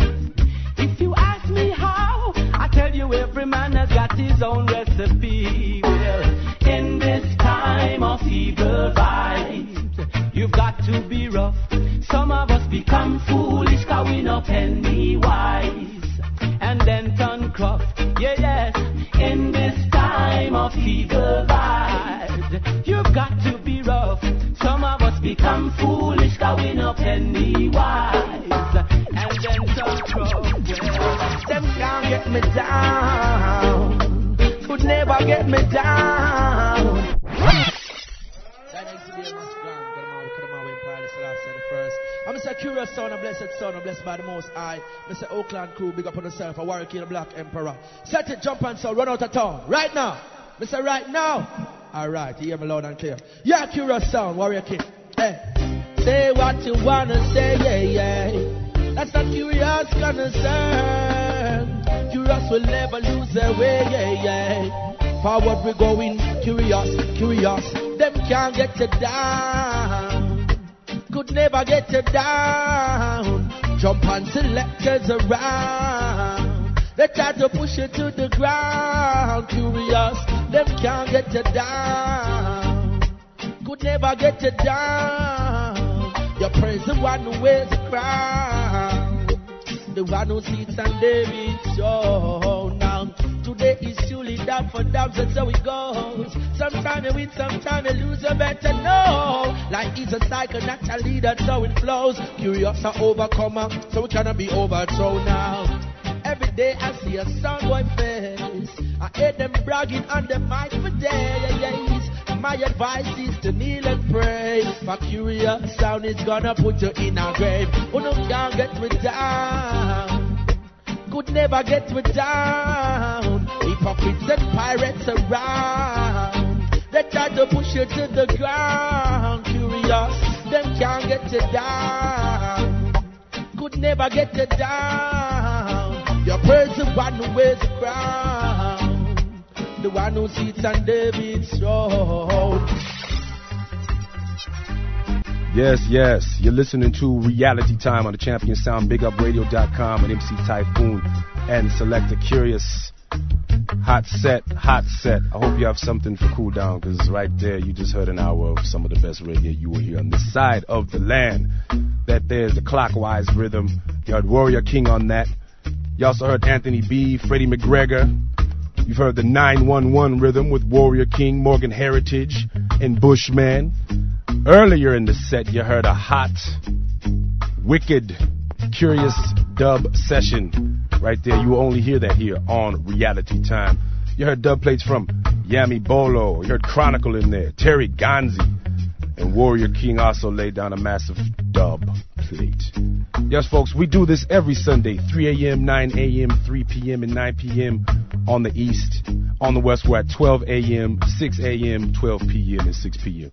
if you ask me how, I tell you every man has got his own recipe. Well, in this time of evil vibes, you've got to be rough. Some of us become foolish, cause we no penny wise. And then turn gruff, yeah, yes. In this time of evil vibes, you've got to be rough. Some of us become foolish, cause we no penny wise. And then some trouble. Them can't get me down. Could never get me down. That experience is grand. I'm Mister Curious Sound, a blessed sound, a blessed by the Most High. Mister Oakland crew, big up on yourself, a Warrior King, a Black Emperor. Set it, jump and sound, run out of town. Right now. Mister Right Now. Alright, you hear me loud and clear. Yeah, Curious Sound, Warrior King. Hey. Say what you wanna say, yeah, yeah. That's not Curious concern. Curious will never lose their way, yeah, yeah. Forward we're going, Curious, Curious. Them can't get you down. Could never get you down. Jump and selectors around. They try to push you to the ground. Curious, them can't get you down. Could never get you down. You praise the one who wears the crown, the one who sits and David's shown. Now today is surely down for down, that's how it goes. Sometimes you win, sometimes you lose, you better know. Life is a cycle, naturally that's how it flows. Curious are overcomer, so we cannot be overthrown now. Every day I see a sound boy face. I hear them bragging on the mic for days. My advice is to kneel and pray. For Curious Sound is gonna put you in a grave. Oh, no, can't get me down. Could never get me down. Hypocrites and pirates around. They try to push you to the ground. Curious, them can't get you down. Could never get you down. Your praise the one who wears the crown, the one who sits on David's throne. Yes, yes, you're listening to Reality Time on the Champion Sound, Big Up Radio dot com, and M C Typhoon and Selector Curious. Hot set, hot set. I hope you have something for cool down, because right there you just heard an hour of some of the best radio you will hear on this side of the land. That there's the Clockwise Rhythm. You heard Warrior King on that. You also heard Anthony B., Freddie McGregor. You've heard the nine one one Rhythm with Warrior King, Morgan Heritage, and Bushman. Earlier in the set, you heard a hot, wicked, Curious dub session. Right there, you will only hear that here on Reality Time. You heard dub plates from Yami Bolo. You heard Chronicle in there, Terry Gonzi, And Warrior King also laid down a massive dub plate. Yes, folks, we do this every Sunday, three a.m., nine a.m., three p.m., and nine p.m. on the east. On the west, we're at twelve a.m., six a.m., twelve p.m., and six p.m.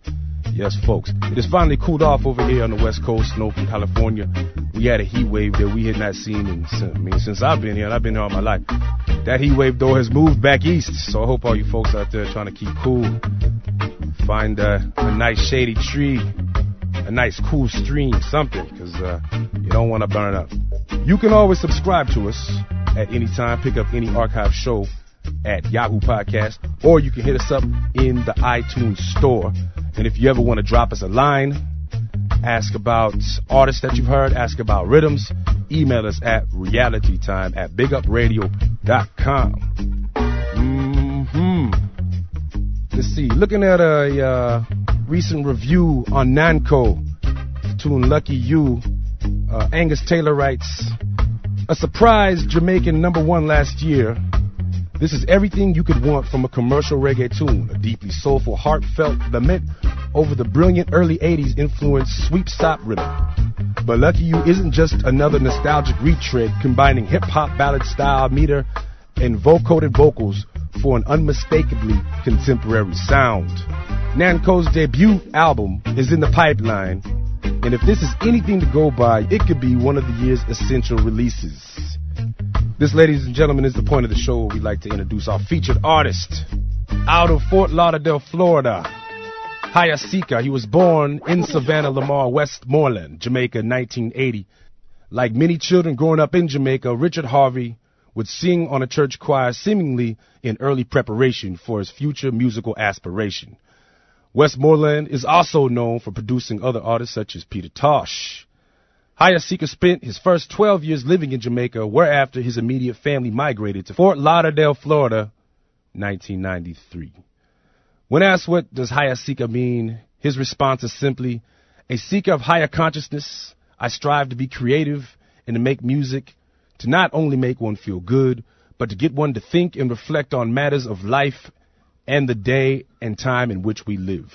Yes, folks, it has finally cooled off over here on the west coast, in Oakland, California. We had a heat wave that we had not seen in, I mean, since I've been here, and I've been here all my life. That heat wave, though, has moved back east, so I hope all you folks out there trying to keep cool, find uh, a nice shady tree, a nice cool stream, something, because uh, you don't want to burn up. You can always subscribe to us at any time, pick up any archive show at Yahoo Podcasts, or you can hit us up in the iTunes store. And if you ever want to drop us a line, ask about artists that you've heard, ask about rhythms, email us at realitytime at big up radio dot com. Mm-hmm. Let's see. Looking at a uh, recent review on Nanko, the tune Lucky You, uh, Angus Taylor writes, a surprise Jamaican number one last year. This is everything you could want from a commercial reggae tune, a deeply soulful, heartfelt lament over the brilliant early eighties influenced sweep-sop rhythm. But Lucky You isn't just another nostalgic retread combining hip-hop ballad-style meter and vocoder vocals for an unmistakably contemporary sound. Nanko's debut album is in the pipeline, and if this is anything to go by, it could be one of the year's essential releases. This, ladies and gentlemen, is the point of the show where we like to introduce our featured artist out of Fort Lauderdale, Florida. Haya Sika. He was born in Savannah Lamar, Westmoreland, Jamaica, nineteen eighty. Like many children growing up in Jamaica, Richard Harvey would sing on a church choir, seemingly in early preparation for his future musical aspiration. Westmoreland is also known for producing other artists such as Peter Tosh. Haya Sika spent his first twelve years living in Jamaica, whereafter his immediate family migrated to Fort Lauderdale, Florida, nineteen ninety-three. When asked what does Haya Sika mean, his response is simply, a seeker of higher consciousness. I strive to be creative and to make music, to not only make one feel good, but to get one to think and reflect on matters of life and the day and time in which we live.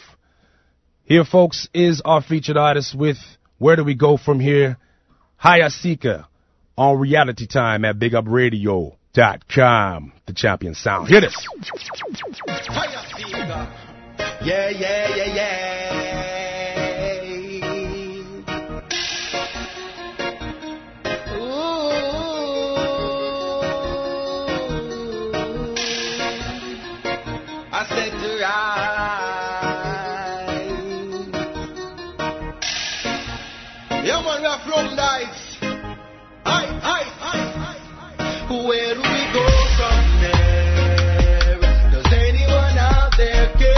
Here, folks, is our featured artist with Where Do We Go From Here? Haya Sika on Reality Time at big up radio dot com. The Champion Sound. Hit it! Haya Sika. Yeah, yeah, yeah, yeah. Ooh. I said to ride. From lights, I, I, I, I, where do we go from there? Does anyone out there care?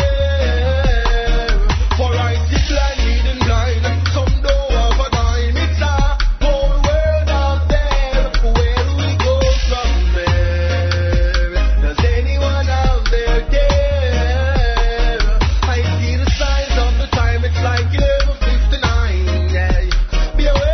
For I see blinded and blind, some don't have a dime. It's a whole world out there. Where do we go from there? Does anyone out there care? I see the signs of the time. It's like eleven fifty-nine. Yeah. Away,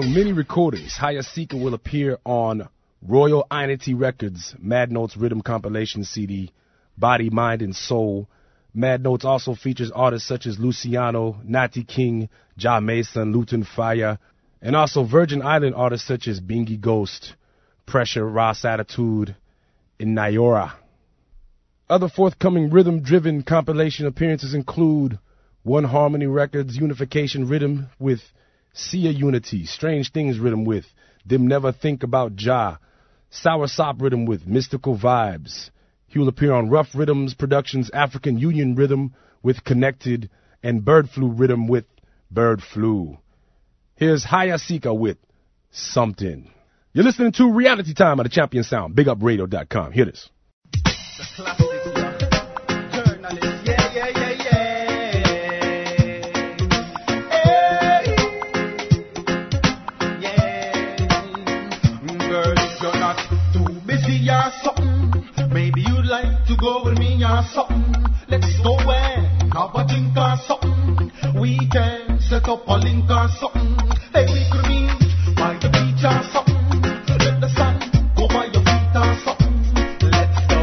Among many recordings, Haya Sika will appear on Royal Unity Records' Mad Notes Rhythm compilation C D, Body, Mind, and Soul. Mad Notes also features artists such as Luciano, Natty King, Ja Mason, Luton Fire, and also Virgin Island artists such as Bingy Ghost, Pressure, Ross Attitude, and Nyora. Other forthcoming rhythm-driven compilation appearances include One Harmony Records' Unification Rhythm with Sia Unity, Strange Things Rhythm with Them Never Think About Ja, Sour Sop Rhythm with Mystical Vibes. He will appear on Rough Rhythms Productions' African Union Rhythm with Connected and Bird Flu Rhythm with Bird Flu. Here's Haya Sika with Something. You're listening to Reality Time on the Champion Sound, big up radio dot com. Hear this. The classics, the journalists, yeah, yeah, yeah, yeah. Go with me or something, let's go where, have a drink or something, we can set up a link or something, take me to me, by the beach or something, let the sun go by your feet or something, let's go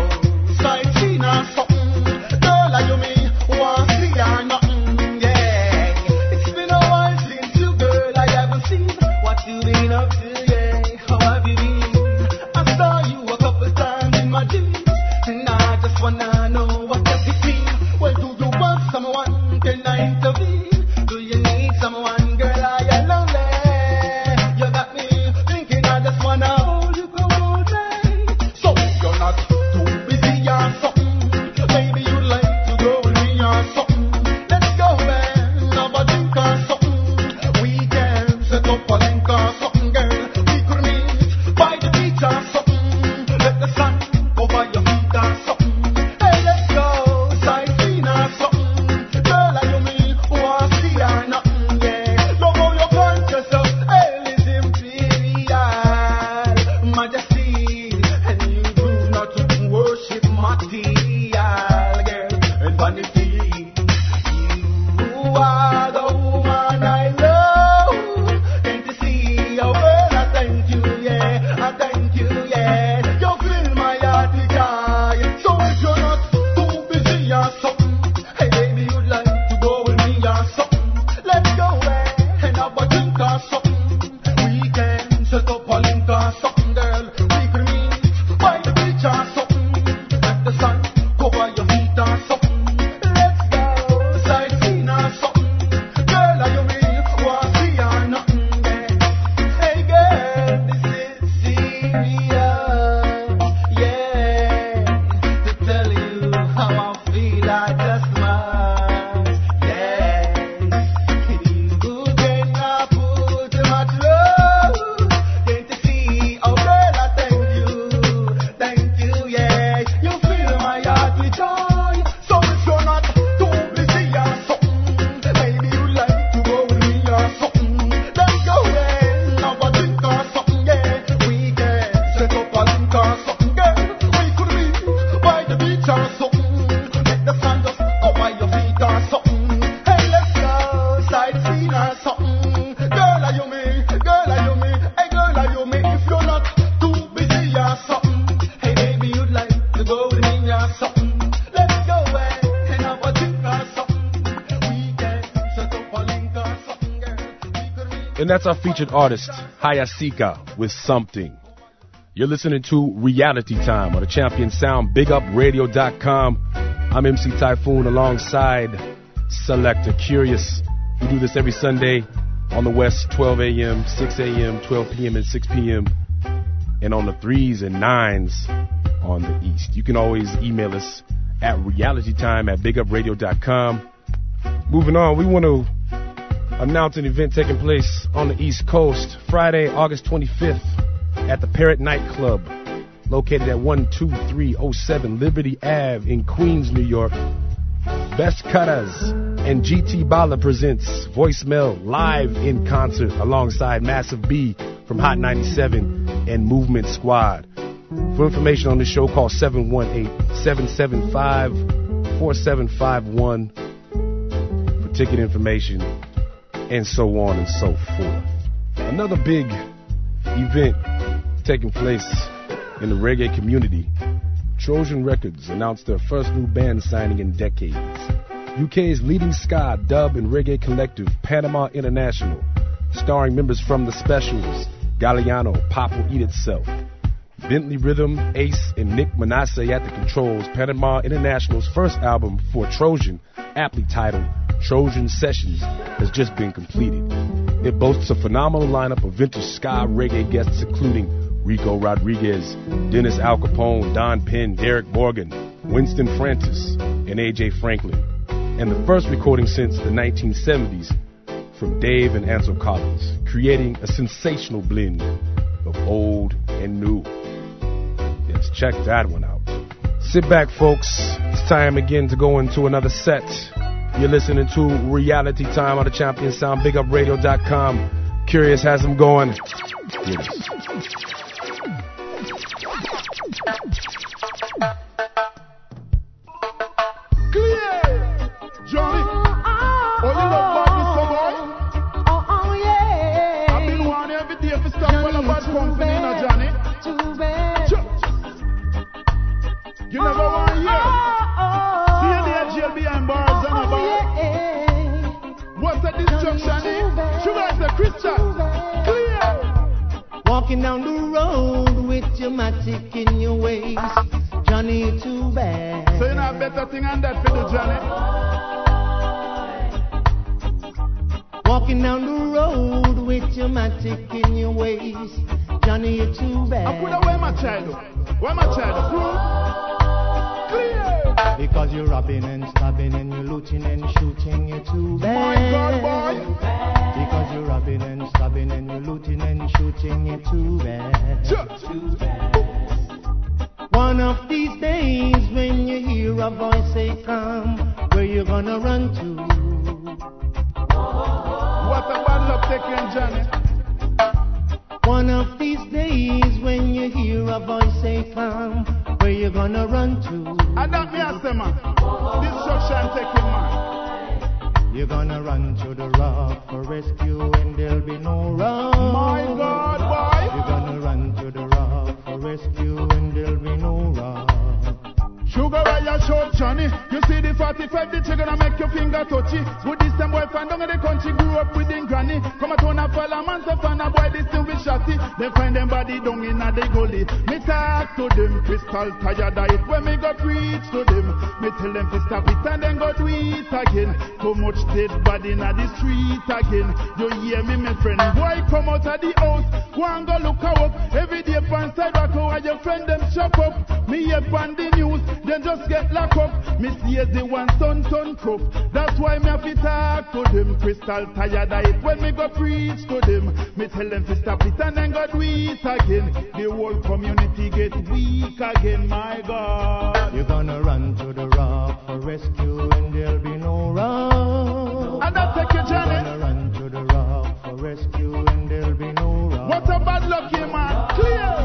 sightseeing or something, girl are you me, want to see or nothing, yeah, it's been a while since you girl I haven't seen, what you been up to, yeah, how have you been, I saw you a couple times in my dreams. Wanna know what does it mean? Well, do you want someone? Can I intervene? Do you need someone? Girl, I am lonely. You got me thinking I just wanna hold you for all day. So if you're not too busy or something, maybe you'd like to go with me or something. Let's go and have a drink or something. We can set up a link or something, girl. We could meet by the beach or something. Let the sun go by your feet or something. And that's our featured artist, Haya Sika, with Something. You're listening to Reality Time on the Champion Sound, big up radio dot com. I'm M C Typhoon alongside Selector Curious. We do this every Sunday on the West, twelve a.m., six a.m., twelve p.m., and six p.m., and on the threes and nines on the East. You can always email us at realitytime at big up radio dot com. Moving on, we want to announce an event taking place on the East Coast Friday, August twenty-fifth at the Parrot Nightclub, located at one two three oh seven Liberty Avenue in Queens, New York. Best Cutters and G T Bala presents Voicemail live in concert alongside Massive B from Hot ninety-seven and Movement Squad. For information on this show, call seven one eight, seven seven five, four seven five one for ticket information, and so on and so forth. Another big event taking place in the reggae community. Trojan Records announced their first new band signing in decades. U K's leading ska, dub, and reggae collective, Panama International, starring members from The Specials, Galliano, Pop Will Eat Itself, Bentley Rhythm, Ace, and Nick Manasseh at the controls. Panama International's first album for Trojan, aptly titled Trojan Sessions, has just been completed. It boasts a phenomenal lineup of vintage ska reggae guests including Rico Rodriguez, Dennis Al Capone, Don Penn, Derek Morgan, Winston Francis, and A J Franklin, and the first recording since the nineteen seventies from Dave and Ansel Collins, creating a sensational blend of old and new. Yes, check that one out. Sit back, folks. It's time again to go into another set. You're listening to Reality Time on the Champion Sound, Big Up Radio dot com. Curious has them going. Yes. Walking down the road with your matic in your waist, Johnny, too bad. So you know a better thing than that for the Johnny. Walking down the road with your matic in your waist, Johnny, you're too bad. I put away my child. Where my child? Clear. Because you're robbing and stabbing and you're looting and shooting, you're too bad. My God, boy. Because you're robbing and stabbing and you're looting and shooting, you're too bad. Too bad. One of these days when you hear a voice say come, where you gonna run to? What a bad luck taking Johnny. One of these days when you hear a voice say come, where you gonna run to? And that me ask them, man. Destruction taking man. You're gonna run to the rock for rescue and there'll be no rock. My God, boy! You're gonna run to the rock for rescue and there'll be no rock. Sugar, why you short, Johnny? You see the forty-five, the trigger gonna make your finger touchy. Good this time, boy, find down in the country, grew up within granny. Come a turn a fella, man, so find a boy, this thing with shotty. They find them body down in a the gully. Me talk to them, crystal tired of it. When me go preach to them, me tell them to stop it and then go do it again. Too much dead body in the street again. You hear me, my friend? Boy, come out of the house, go and go look out. Every day from sidewalk, how are your friend them shop up? Me hear from the news, then just get locked up. Me see as the one son, son proof. That's why me have to talk to them. Crystal tired of it. When me go preach to them, me tell them to stop it and then go do it again. The whole community get weak again, my God. You're gonna run to the rock for rescue and there'll be no rock. And I'll take your journey. Gonna run to the rock for rescue and there'll be no rock. What a bad lucky man, clear.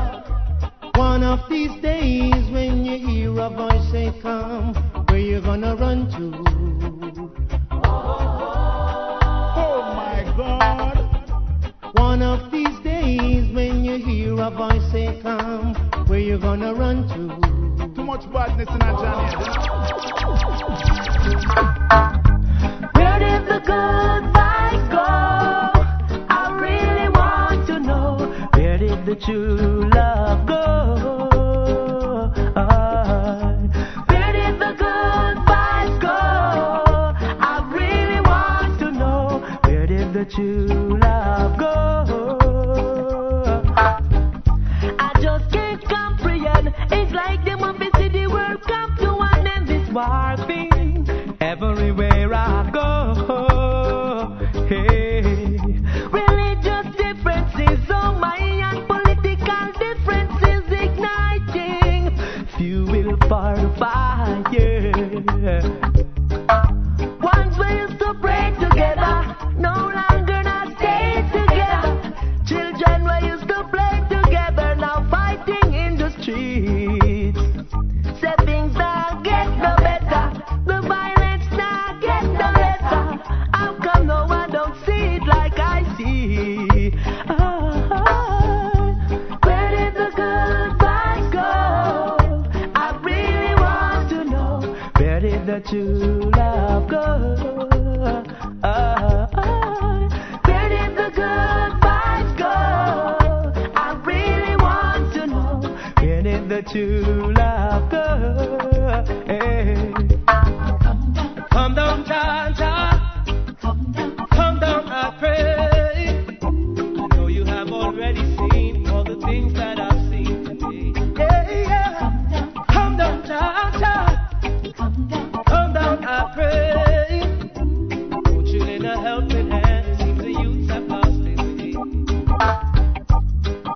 One of these days when you hear a voice say come, where you gonna run to? Oh my God. One of these days when you hear a voice say come, where you gonna run to? Too much badness in our journey. Where did the good vibes go? I really want to know. Where did the true love go? Where did the good vibes go? I really want to know. Where did the true love go? I just can't comprehend. It's like the movie city world come to an end. It's warping everywhere I go. Hey, religious differences, oh my, and political true love go. Oh, oh. Where did the good vibes go? I really want to know. Where did the true love go? Hey. Come down, John, John. Come down, come down, I pray. I know you have already seen all the things that I've seen today. Hey, yeah. Come down, come down, John, John. Come down, come down, I pray.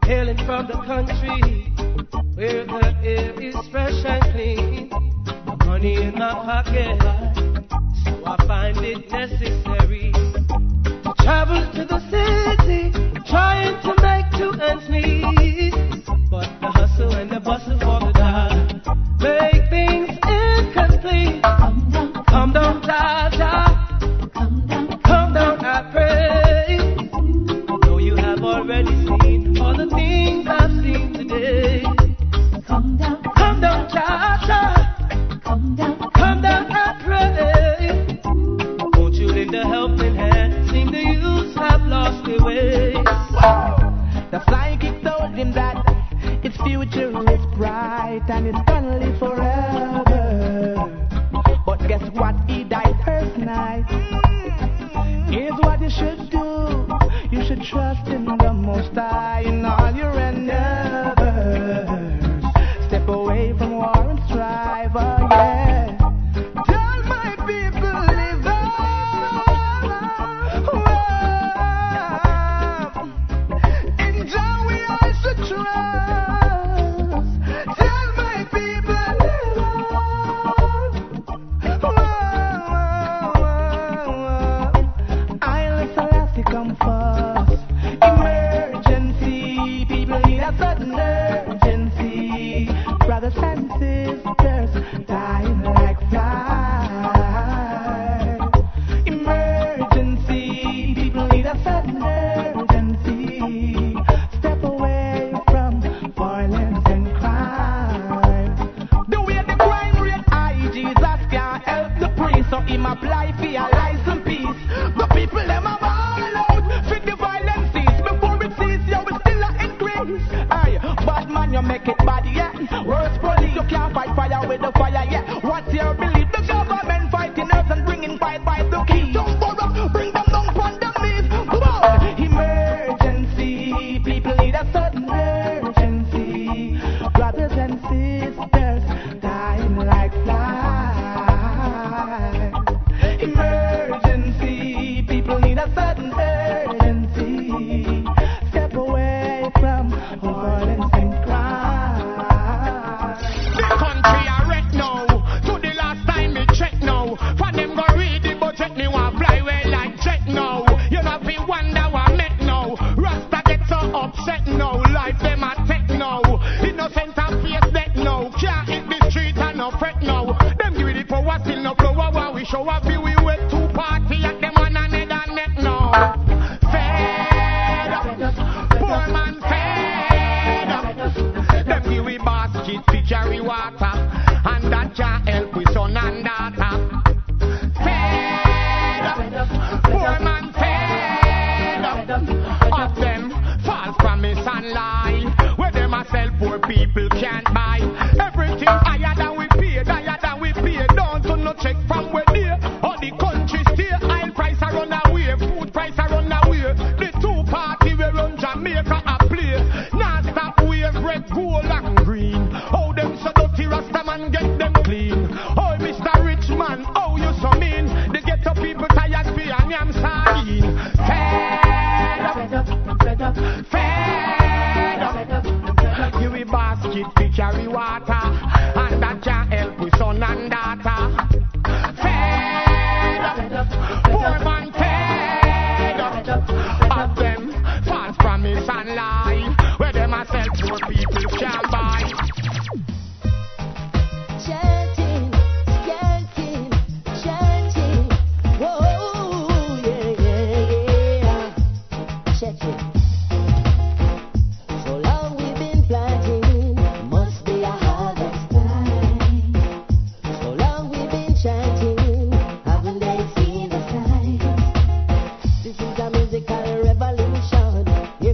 Hailing from the country, where the air is fresh and clean. The money in my pocket, so I find it necessary to travel to the city, trying to make two ends meet. But the hustle and the bustle for the dollar make things incomplete. Come down, come down, da, da. Come down, come down, I pray. I know you have already seen all the things I've seen today. Come down, come down, cha cha. Come down, come down, I pray. Won't you lend a helping hand? Seem the youths have lost their way. The flying kick told him that its future is bright and it's gonna live forever. But guess what? He died first night. Here's what you should do. You should trust in the Most High in all your endeavors. Step away from war and strive, oh yeah. Tell my people live on. In Jah we all should trust. Tell my people live on. I let Selassie come forth.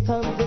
Don't you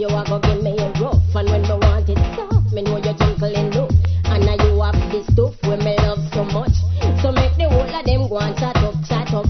You are gonna give me a rough, and when me want it soft, me know you're twinkling low. And now you have this stuff where me love so much. So make the whole of them go and chat up, chat up.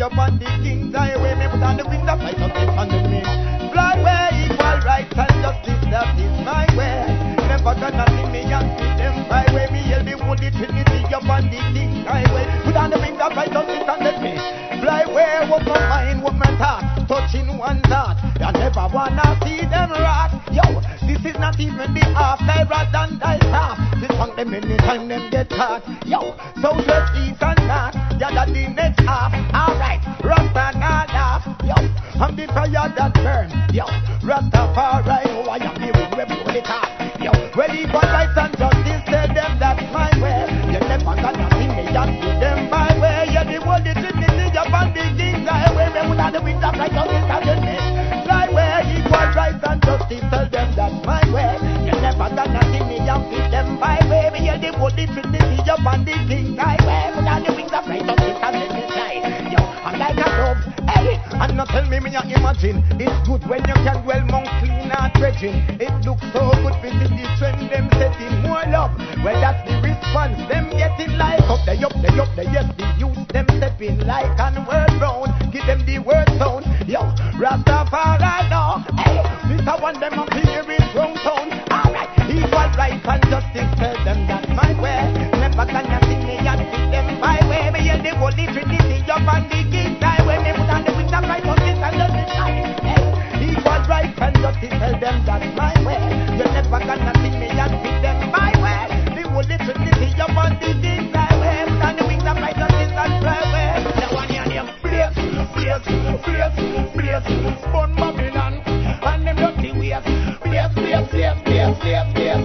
up on the king's highway. Me put on the wings of my justice on the wings. Fly away, equal rights and justice, that is my way. Never gonna see me and see them by way. Me yell the holy trinity up on the king's highway. Put on the wings of my justice on the wings. Fly away, what my mind, what my thought, touching one thought. I never wanna see them rot. Yo, this is not even the half. I rather than die half. This song them anytime them get hot. Yo, so just eat and not. Yeah, that the next half. Alright, Rasta not half. Yo, I'm the fire that burn. Yo, Rasta far right. Oh, I am here with everybody top. Yo, ready for life and justice. Tell them that's my way. You never gonna see me and see them my way. Yeah, the world is in the city upon the king's highway. Me would have the wind up like justice and justice. Fly where equal rights and justice. Tell them that's my way. You never gonna see me and see them my way. Me hear the world is in the city upon the king's highway. Would have the wind up like justice and justice. Yo, I'm like a dove. Hey, and not tell me me you imagine. It's good when you can dwell among clean and dredging. It looks so good because the trend them setting more love. Well, that's the response. Them getting like up, they up, they up, they yes. The youth them stepping like and word round. Give them the word sound. Yo, Rastafari now. Hey, this I want them up here in wrong town. Alright, equal rights and justice. Tell them that's my way. Never can you see me and see them my way. Me and the holy trinity up and the king highway. Me put on the wings of right justice and justice. Hey, equal rights and justice. Tell them that's my way. You never can you see me and see them my way. The holy trinity up and the king highway. Put on the wings of right justice and highway. Now one your name, blaze, blaze, blaze, blaze, burn Babylon and them dirty ways. Blaze, blaze, blaze, blaze, blaze, blaze, blaze.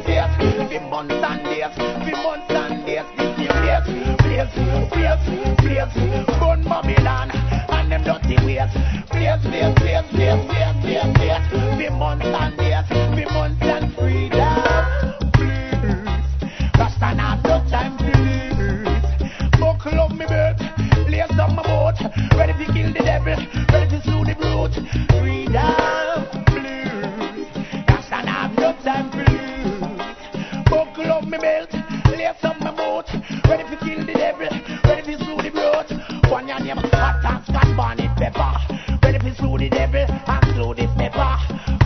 The months and days, the months and days. Blaze, blaze, blaze, burn Babylon and them dirty ways. Blaze, blaze, blaze, blaze, blaze, blaze, blaze. The months and days, the months and freedom. Blaze, Rasta not no time blaze. Buckle up me bird, lace up my boat. Ready to kill the devil, ready to slew the brute. Freedom, blaze, Rasta not no time blaze. Buckle up me belt, lace up my boat. Ready to kill the devil, ready to slew the brute. One your name Scott and Scott born in pepper. Ready to slew the devil and slew this pepper.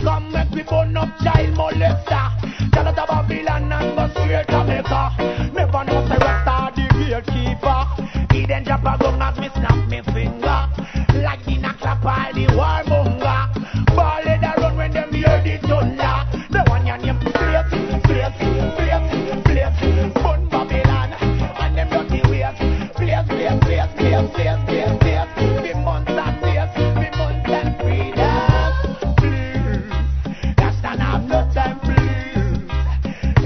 Come make we burn up child molester. Tell us about Babylon and go straight to Mecca. Never know the Rasta the gatekeeper. He then drop a gun as me snap me finger. Like the knacker by the warmonger. Ball head a run when them hear the thunder. The one your name place, place, place, place. Burn Babylon and them dirty ways. Place, place, place, place, place, place, place. The months and days, the months and freedom. Please, that's an half no time, please.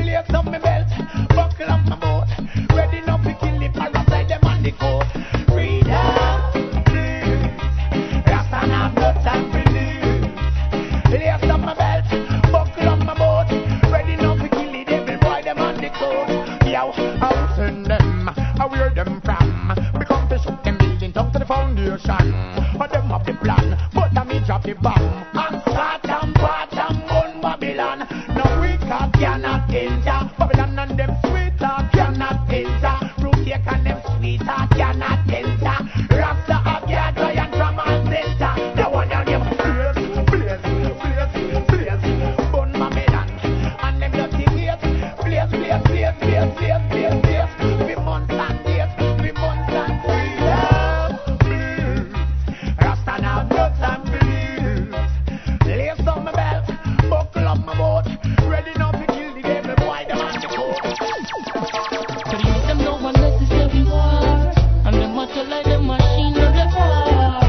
Lace up my belt, buckle up my boat. Ready now to kill the parasite, them on the coast. Freedom, please, that's an half no time, please. Lace up my belt, buckle up my boat. Ready now to kill the devil boy, them on the coast. Yo, I'll send them, I wear them from. We come to shoot them building down to the foundation. But them have the plan, but I me drop the bomb. And start and part and burn Babylon. No we can cannot enter. Babylon and them sweetheart cannot enter. Fruit cake and them sweetheart cannot enter. Rasta of your giant from our center. The one on them blaze, blaze, blaze, blaze. Burn Babylon and them dirty ways. Blaze, blaze, blaze, blaze, blaze, blaze, blaze. We months and days, we months and freedom. Please, Rasta now drugs and please. Lace up my belt, buckle up my boat. Ready now to kill the devil, boy, the man the coat. To leave them no unnecessary war. And the matter like the machine of the war.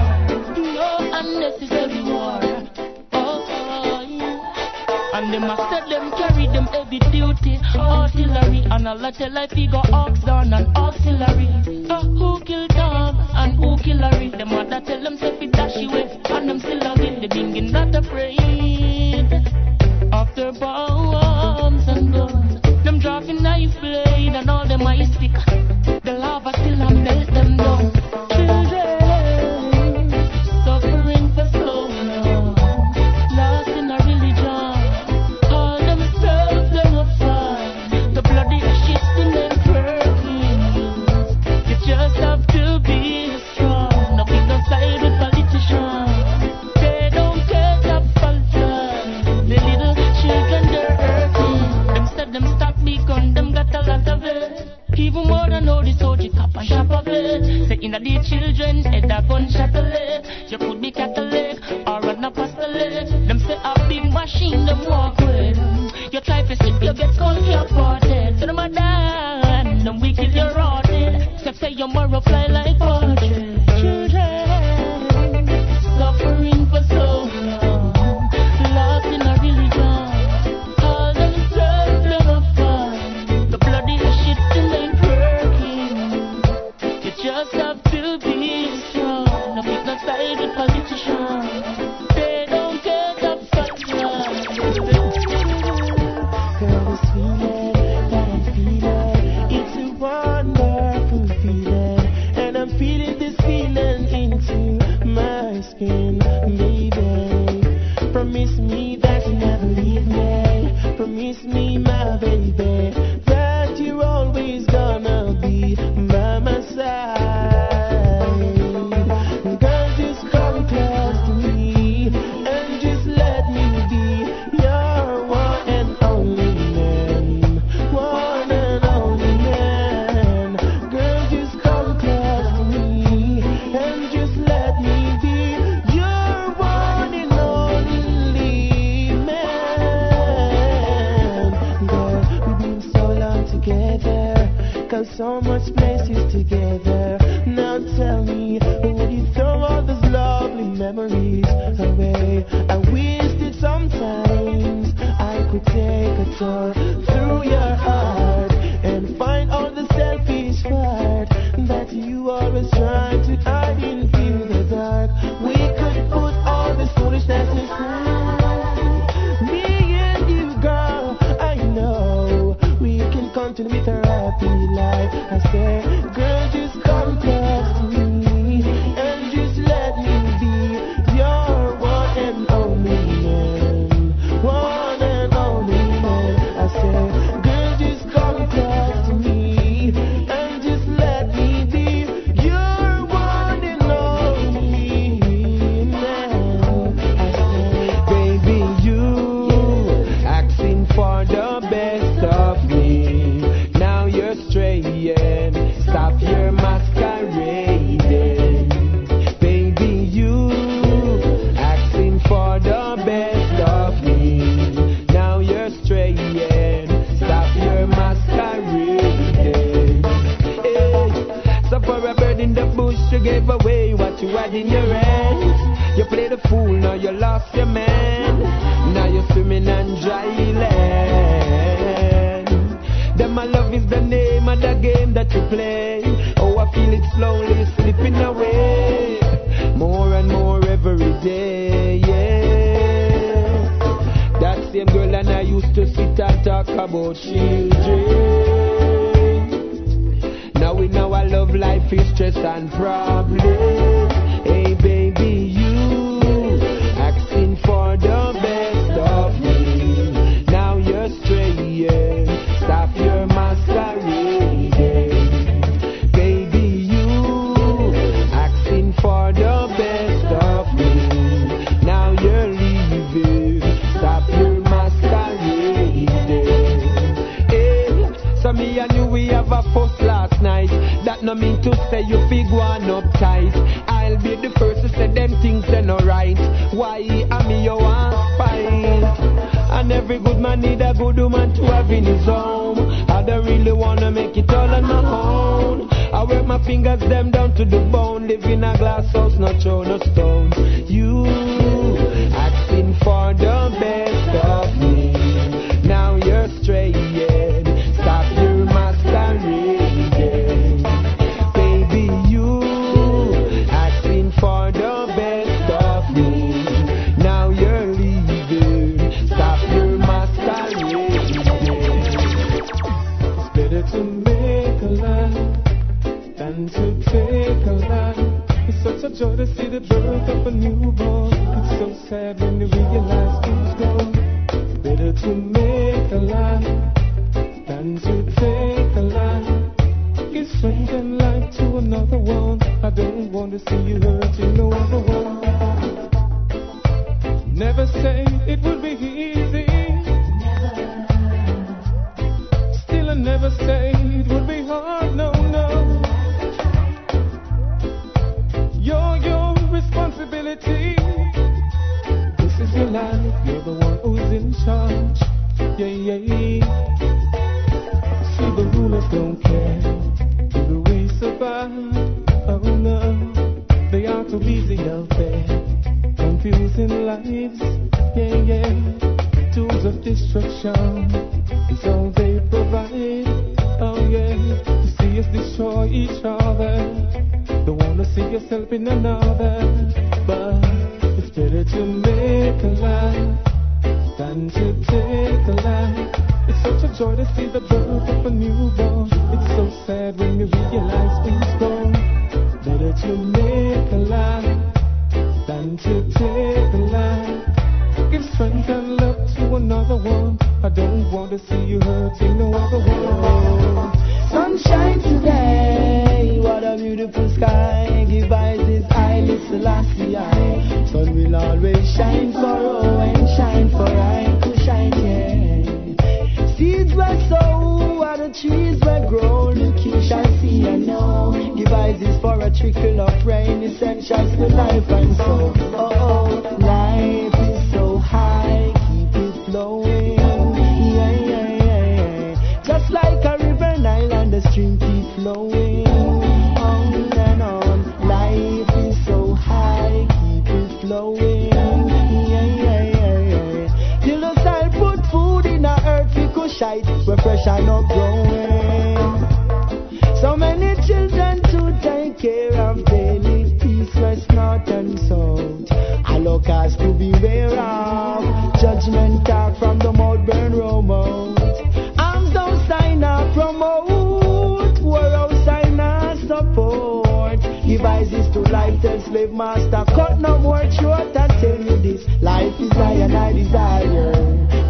No unnecessary war. Oh, oh, yeah. And the master them carry them heavy duty artillery. And a lot of life he go ox down and auxiliary. So who kill dog and who killary? The mother tell them self it dash away. And them still loving the dingin not afraid. After bombs and guns, them dropping knife blade and all them ice stick. The lava still a melt them down. Children suffering for so long, lost in a religion. All themselves them afraid. The bloody shit in them perfumes. You just have to be strong. Nothing goes so much places together. Now tell me, would you throw all those lovely memories away? I wish that sometimes I could take a tour through your heart and find all the selfish part that you always try to hide in the dark. We could put all this foolishness aside. With a happy life, I say, girl, just come close to me and just let me be your one and only man, one and only man. I say, girl, just come close to me and just let me be your one and only man. I say, baby, you acting for the best of me. Stop your masquerading, baby. You acting for the best of me. Now you're straying. Stop your masquerading. Hey. So for a bird in the bush, you gave away what you had in your hand. You played the fool, now you lost your man. Now you're swimming on dry land. Then my love is the name of the game that you play. Oh, I feel it slowly slipping away, more and more every day, yeah. That same girl and I used to sit and talk about children. Now we know our love life is stress and problems. Hey baby, you asking for the best of me. Now you're straying. Stop your masquerade. Me and you, we have a fuss last night. That no mean to say you fig one up tight. I'll be the first to say them things are no right. Why am me your one fight? And every good man need a good woman to have in his home. I don't really wanna make it all on my own. I work my fingers them down to the bone. Live in a glass house, not throw no stone. You acting for the best of me. Now you're straight, yeah. Joy to see the birth of a newborn. It's so sad when you realize who's gone. Better to make a life than to take a life. Give strength and life to another one. I don't want to see you hurting no other one. Never say it would be easy. Never. Still I never say it would be hard, no, no. You're your responsibility. This is your life, you're the one who's in charge. Yeah, yeah, yeah. See, the rulers don't care if the way survive. Oh no, they are too busy out there, confusing lives. Yeah, yeah. Tools of destruction is all they provide. Oh yeah, to see us destroy each other. Don't wanna see yourself in another, but it's better to make a life than to take a life. It's such a joy to see the birth of a newborn. It's so sad when you realize who's gone. Better to make a life than to take a life. Give strength and love to another one. I don't want to see you hurting no other one. Sunshine today, what a beautiful sky. Give eyes his eye, little last the eye. Sun will always shine for all and shine for I to shine, yeah. Seeds were sown, what the trees were grown. Look, you shall see and know. Give eyes is for a trickle of rain. Essentials to life and soul. Oh, oh, life is so high, keep it flowing. Yeah, yeah, yeah, yeah. Just like a river, Nile and the stream keeps flowing. generation are growing. So many children to take care of daily, east, west, north and south. Allocators to beware of, judgment talk from the mouth burn remote. Arms don't sign up, promote, war out sign up, support. Devices to life, tell slave master, cut no more short and tell you this. Life is I and I desire,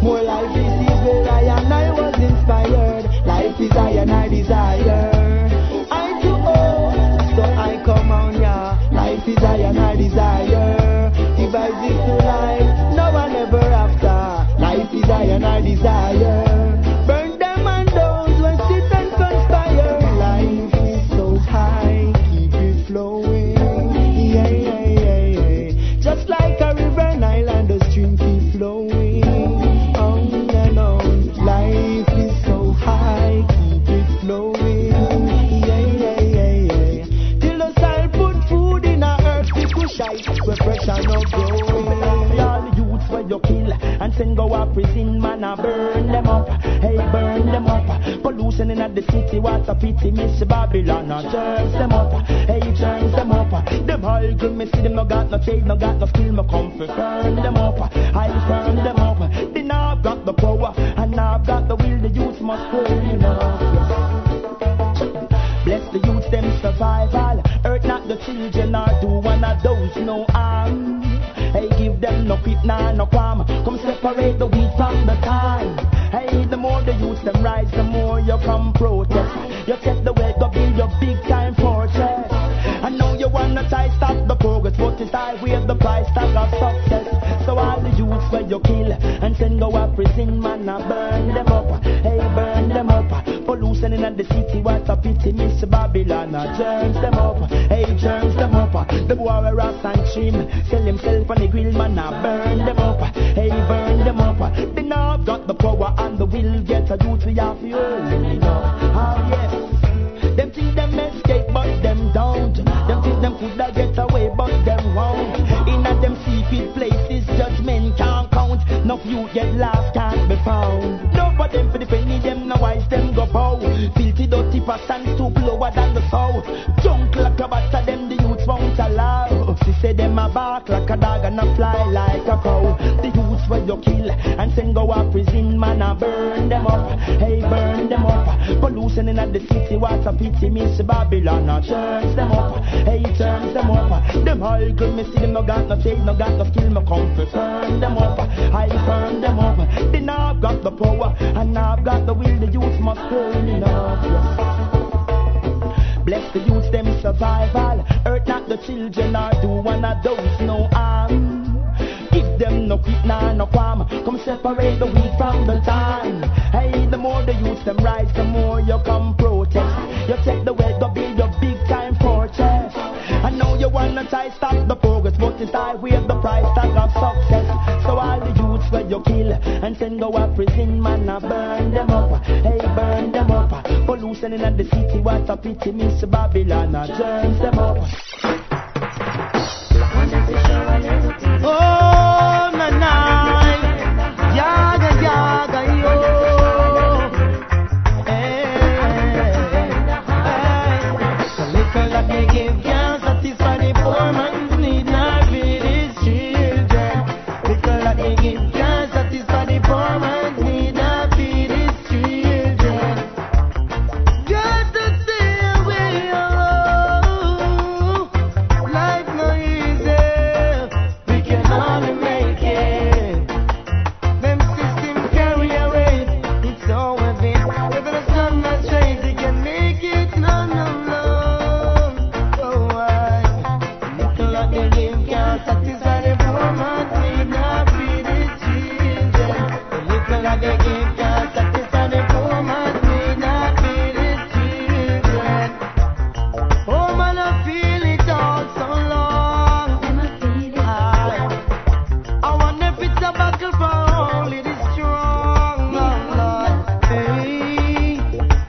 more life is this where I and I was inspired. Life is I and I desire, I too old, so I come on ya. Yeah. Life is I and I desire. Devices to life, no one ever after. Life is I and I desire. Burn them and those when sit and conspire. Life is so high, keep it flowing. Yeah, yeah, yeah, yeah. Just like a river, Nile and a stream keep flowing. On and on. Life is so high, keep it flowing. Yeah, yeah, yeah, yeah. Till the soil put food in our earth, we push out. We're fresh and no go a prison, man, I burn them up. Hey, burn them up. Pollution in the city, what a pity. Miss Babylon, I turns them up. Hey, turns them up. Them all good, me see them, no got no trade, no got no skill, no comfort. Burn them up, I burn them up. They now got the power, and now got the will, the youth must grow, you know. Bless the youth, them survival. Hurt not the children, or do one of those, no harm. Hey, give them no pit, nah, no qualm. Come separate the wheat from the time. Hey, the more the youth them rise, the more you come protest. You set the way to build your big time fortress. I know you wanna try stop the progress, but it's high with the price tag of success. So all the youths where you kill and send go a prison, man, I burn them up. Hey, burn them up. Pollution in the city, what a pity, Miss Babylon, I turns them up. Hey, turns them up. The boy were us and trim, sell himself on the grill, man, I burn them up. Hey, burn them up. They now got the power and the will, get a youth we have you, you know. Oh yes, them think them escape, but them don't. Them think them could a get away, but them won't. In a them secret places, judgment can't count. No few get lost, can't be found. No for them for the penny, them no wise, them go bow. Filthy dirty persons too lower than the south. Junk like a batter, them the youths won't allow. She say them a bark like a dog and a fly like a cow. The youths where you kill and send go a prison, man, I burn them up. Hey, burn them up. Pollution in the city, what a pity, Miss Babylon, I turns them up. Hey, turns them up. Them all good, me see them no got no shade, no got no skill, no comfort. Turn them up, I turn them up. They now got the power and now got the will, the youth must turn enough. Bless the youth, them survival. Hurt not the children, or do one of those no harm. Give them no quit, nah, no qualm. Come separate the wheat from the time. Hey, the more the youth, them rise, the more you come protest. You take the wealth, go build your big time fortress. I know you wanna try stop the progress, but it's high with the price tag of success. So all the youths where you kill and send go a prison, man, I burn them up. Hey, burn them up. Pollution in the city, what a pity, Miss Babylon, I turns them up. Oh, na na, yaga yaga yo. Hey, the liquor that they give can't satisfy the poor man's need, not feed his children. Liquor that they give can't satisfy the poor man's need, not feed his children. Just to stay away, oh, life no easy. We can only make it. Them systems carry away. It's over there. If the sun not shines, they can make it. No, no, no. Oh, why? Little that they give can't satisfy the poor man's need, not feed his children. The little that they give can't satisfy the poor man's need, not feed his children. Oh man, I feel it all so long. I, I wonder if it's a battle for only the strong. Oh, Lord. Hey,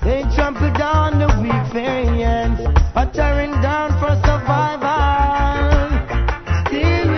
they trample down the weak variants, are tearing down for survival. Still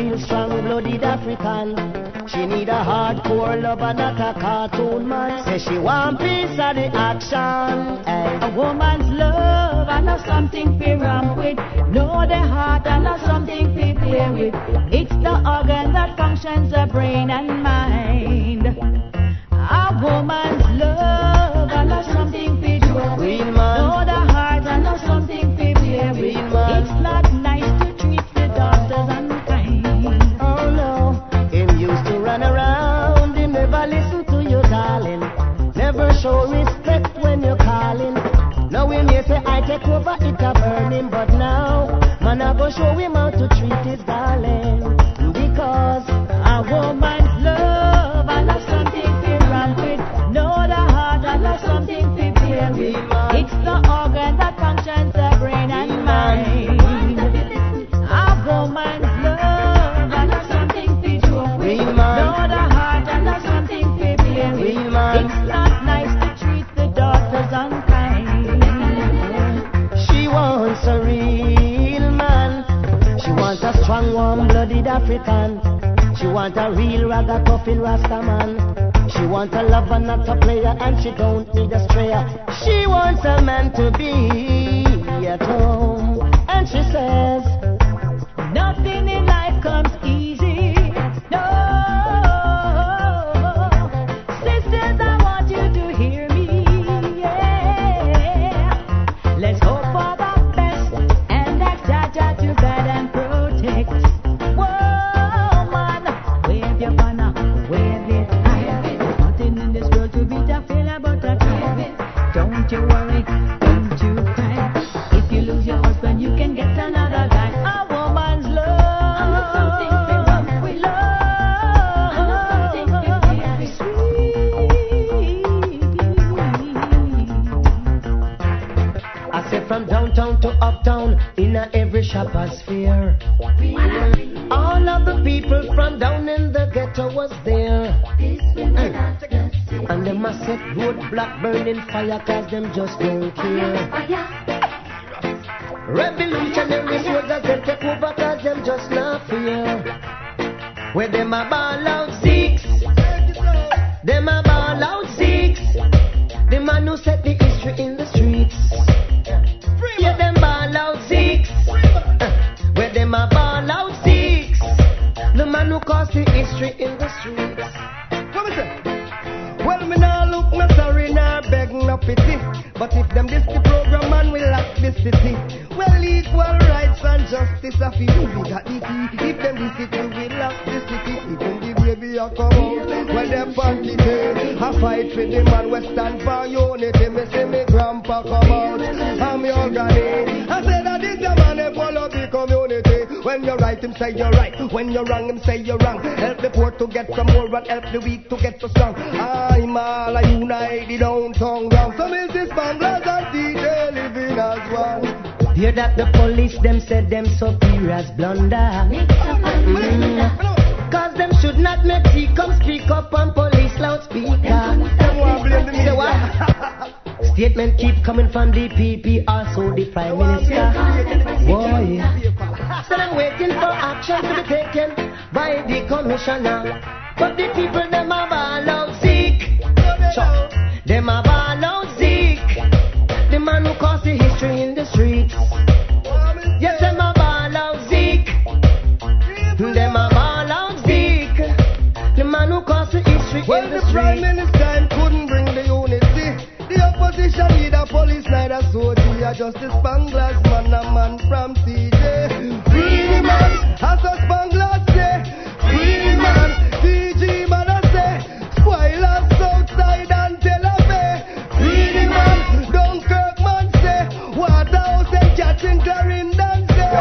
real strong-blooded African. She need a hardcore lover, not a cartoon man. Say she want piece of the action. Hey. A woman's love and not something be wrong with. Know the heart and not something be clear with. It's the organ that functions the brain and mind. A woman's love and not something be wrong with. Know the heart and not something be clear with. It's not nice to treat the daughters unkind. Oh no, him used to run around, him never listen to you, darling. Never show respect when you're calling. Now him may say I take over, it a burning, but now man I go show him how to treat his darling. Because a woman's love and not something to run with. No the heart and not something to play with. It's the organ that functions the brain and mind. Strong, warm-blooded African. She want a real ragga, coffin rasta man. She want a lover, not a player, and she don't need a strayer. She wants a man to be at home, and she says nothing in life comes easy. No, sisters, I want you to hear me. Yeah, let's hope for the best and ask Jaja to guide and protect. Shopper's fear. All of the people from down in the ghetto was there. Mm. And them a set roadblock burning fire, cause them just don't care. Revolutionaries soldiers they take over, cause them just not fear. Where them a ball out six, them a ball out six. The man who set the history in the streets. Yeah, them ball out six. Them a ball out six. The man who caused the history in the streets. Come on, well, me nah look no sorry, nah beg no pity. But if them diss the program, man we lack the city. Well, equal rights and justice are for you, we got the key. If them diss it, we will lack the city. Even the baby a come out when they party day. I fight for the man, we stand for unity. Me say me grandpa come out, I'm your granny. I say that this the man they follow the community. When you're right, him say you're right. When you're wrong, him say you're wrong. Help the poor to get some more and help the weak to get so strong. I'm all I unite the downtown round. Some is this Bangladesh and D J living as one. Hear that the police, them said them superiors blunder. Mm. Cause them should not make tea come speak up on police loudspeaker. Say what? Statement keep coming from the P P, also the Prime Minister. Boy. So I'm waiting for action to be taken by the commissioner. But the people, them are ball out sick. Them are ball out sick. The man who caused the history in the streets. Yes, them are ball out sick. Them are ball out sick. The man who caused the history well, in the, the streets. Well, the Prime Minister couldn't bring the unity. The opposition neither police, neither soldier. Just this Bangladesh man, a man from T J. Free man, as us Bangladesh say. Free man, T J man I say. Spoilers outside and Tel Aviv. Free man, Dunkirk man say. Waterhouse and catching Clarendon say.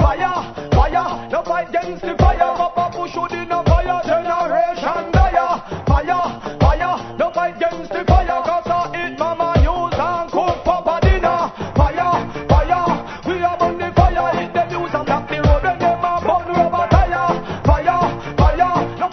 Fire, fire, no fight against the fire. Papa push you in a fire, generation dire. Fire, fire, no fight against the fire. Cause I eat mama news and cook papa dinner. Fire, fire, we are on the fire. Hit the news and tap the road and them a burn rubber tire. Fire, fire, no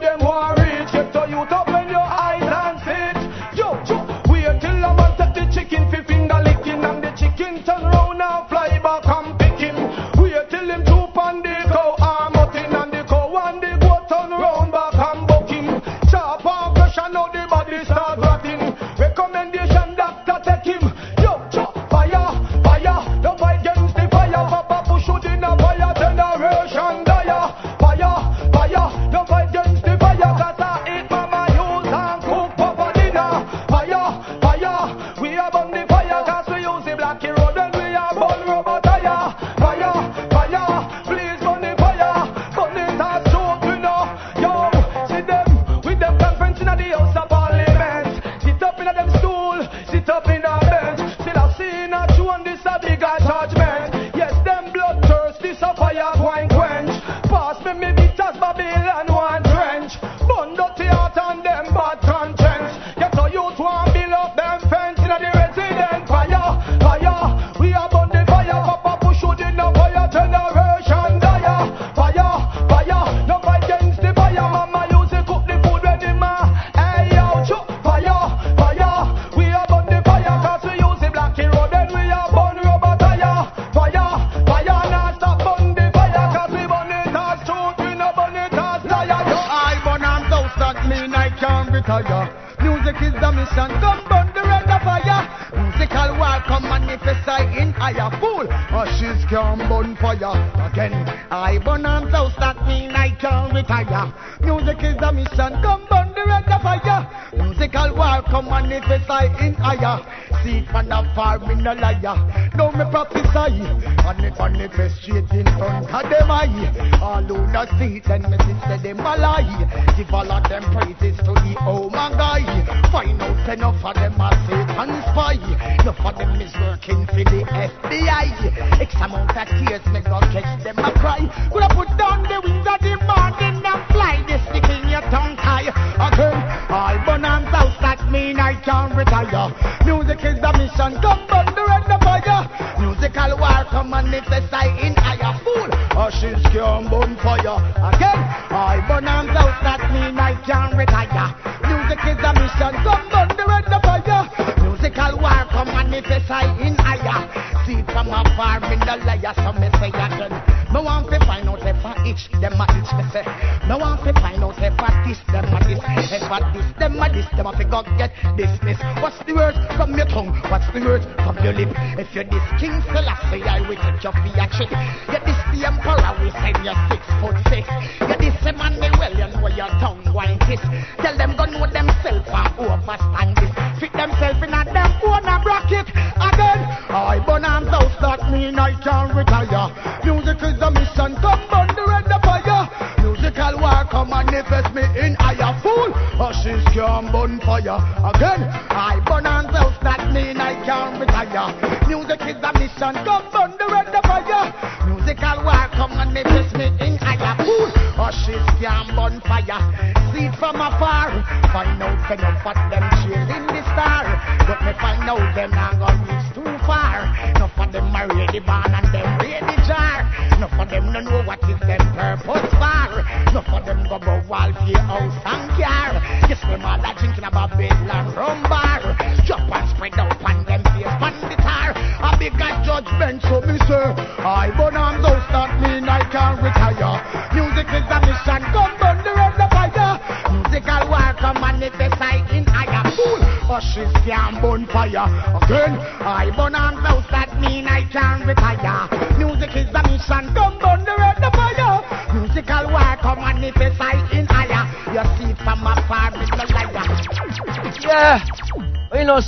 them who are rich. Get to you to open your eyes and sit. Yo, yo, wait till a man take the chicken fi finger licking, and the chicken turn round and fly back and pick him. Wait till him troop on the cow and mutton, and the cow and the goat turn round back and buck him. Sharp and fresh and now the body start rotting. Recommendation doctor take him. Yo, yo, fire, fire. Don't fight against the fire. Papa push you in a fire generation.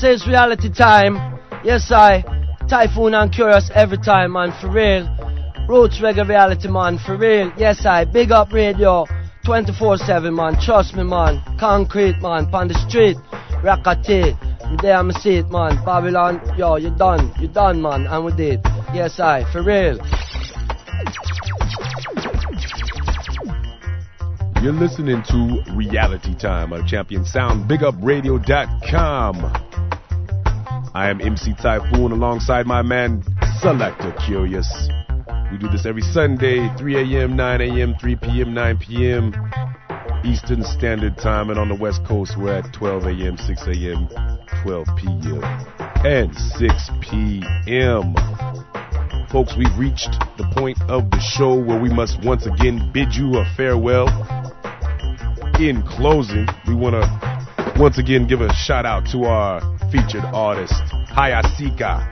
It's reality time. Yes, I Typhoon and Curious every time, man, for real. Roots reggae reality, man, for real. Yes, I Big Up Radio twenty-four seven, man. Trust me, man. Concrete, man. Pon the street, rackety. You there, I'm see it, man. Babylon, yo, you done, you done, man. And we did. Yes, I for real. You're listening to Reality Time on Champion Sound, Big Up Radio dot com. I am M C Typhoon alongside my man, Selector Curious. We do this every Sunday, three a.m., nine a.m., three p.m., nine p.m. Eastern Standard Time, and on the West Coast we're at twelve a.m., six a.m., twelve p.m., and six p.m. Folks, we've reached the point of the show where we must once again bid you a farewell. In closing, we want to once again give a shout out to our featured artist, Haya Sika.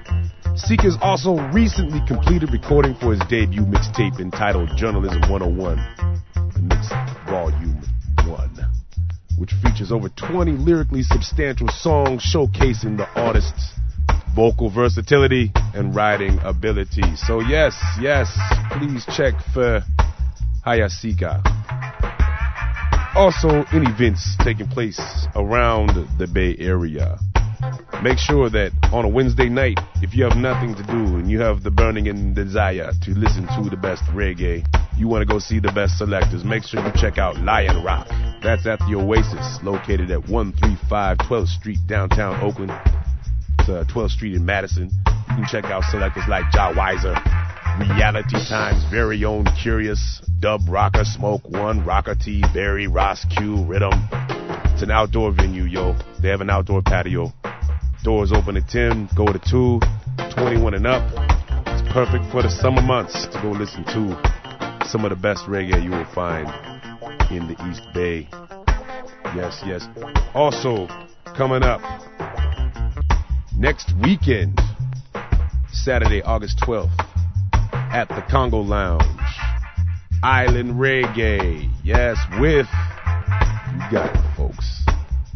Sika's also recently completed recording for his debut mixtape entitled Journalism one oh one, the mix volume one, which features over twenty lyrically substantial songs showcasing the artist's vocal versatility and writing ability. So yes, yes, please check for Haya Sika. Also, in events taking place around the Bay Area, make sure that on a Wednesday night, if you have nothing to do and you have the burning and desire to listen to the best reggae, you want to go see the best selectors, make sure you check out Lion Rock. That's at the Oasis, located at one thirty-five twelfth Street, downtown Oakland. It's uh, twelfth Street in Madison. You can check out selectors like Ja Weiser, Reality Time's very own Curious, Dub Rocker, Smoke One, Rocker T, Barry, Ross Q, Rhythm. It's an outdoor venue, yo. They have an outdoor patio. Doors open at ten, go to two, twenty-one and up. It's perfect for the summer months to go listen to some of the best reggae you will find in the East Bay. Yes, yes. Also, coming up next weekend, Saturday, August twelfth, at the Congo Lounge, Island Reggae. Yes, with, you got it, folks,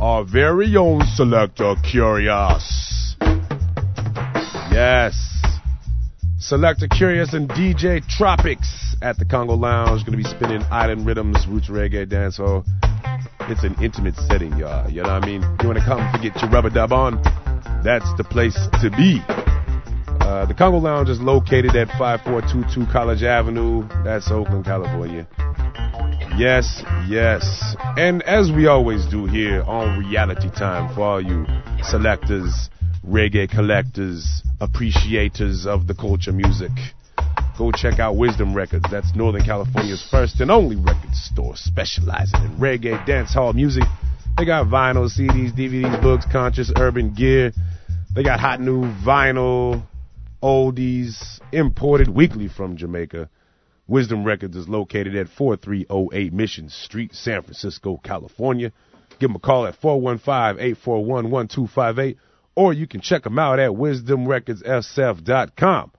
our very own Selector Curious. Yes, Selector Curious and D J Tropics at the Congo Lounge. Going to be spinning Island Rhythms, Roots Reggae, Dancehall. It's an intimate setting, y'all. You know what I mean? You want to come and get your rubber dub on? That's the place to be. Uh, the Congo Lounge is located at five four two two College Avenue. That's Oakland, California. Yes, yes. And as we always do here on Reality Time, for all you selectors, reggae collectors, appreciators of the culture music, go check out Wisdom Records. That's Northern California's first and only record store specializing in reggae dancehall music. They got vinyl, C Ds, D V Ds, books, conscious, urban gear. They got hot new vinyl, oldies, imported weekly from Jamaica. Wisdom Records is located at forty-three oh eight Mission Street, San Francisco, California. Give them a call at four one five, eight four one, one two five eight, or you can check them out at wisdom records s f dot com.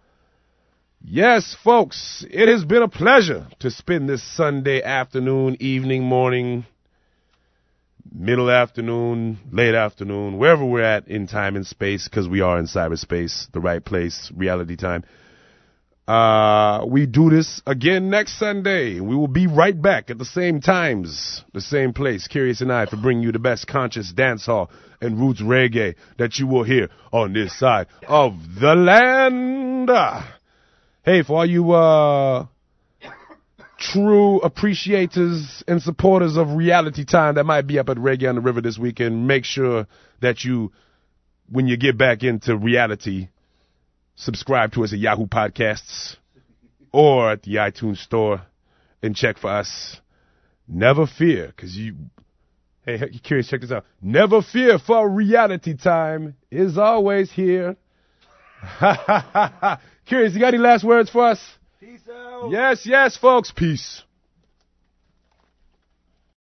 Yes, folks, it has been a pleasure to spend this Sunday afternoon, evening, morning, middle afternoon, late afternoon, wherever we're at in time and space, because we are in cyberspace, the right place, Reality Time. Uh, we do this again next Sunday. We will be right back at the same times, the same place, Curious and I, to bring you the best conscious dancehall and roots reggae that you will hear on this side of the land. Hey, for all you uh, true appreciators and supporters of Reality Time that might be up at Reggae on the River this weekend, make sure that you, when you get back into reality, subscribe to us at Yahoo Podcasts or at the iTunes store and check for us. Never fear, because you... Hey, you're curious, check this out. Never fear, for Reality Time is always here. Curious, you got any last words for us? Peace out. Yes, yes, folks. Peace.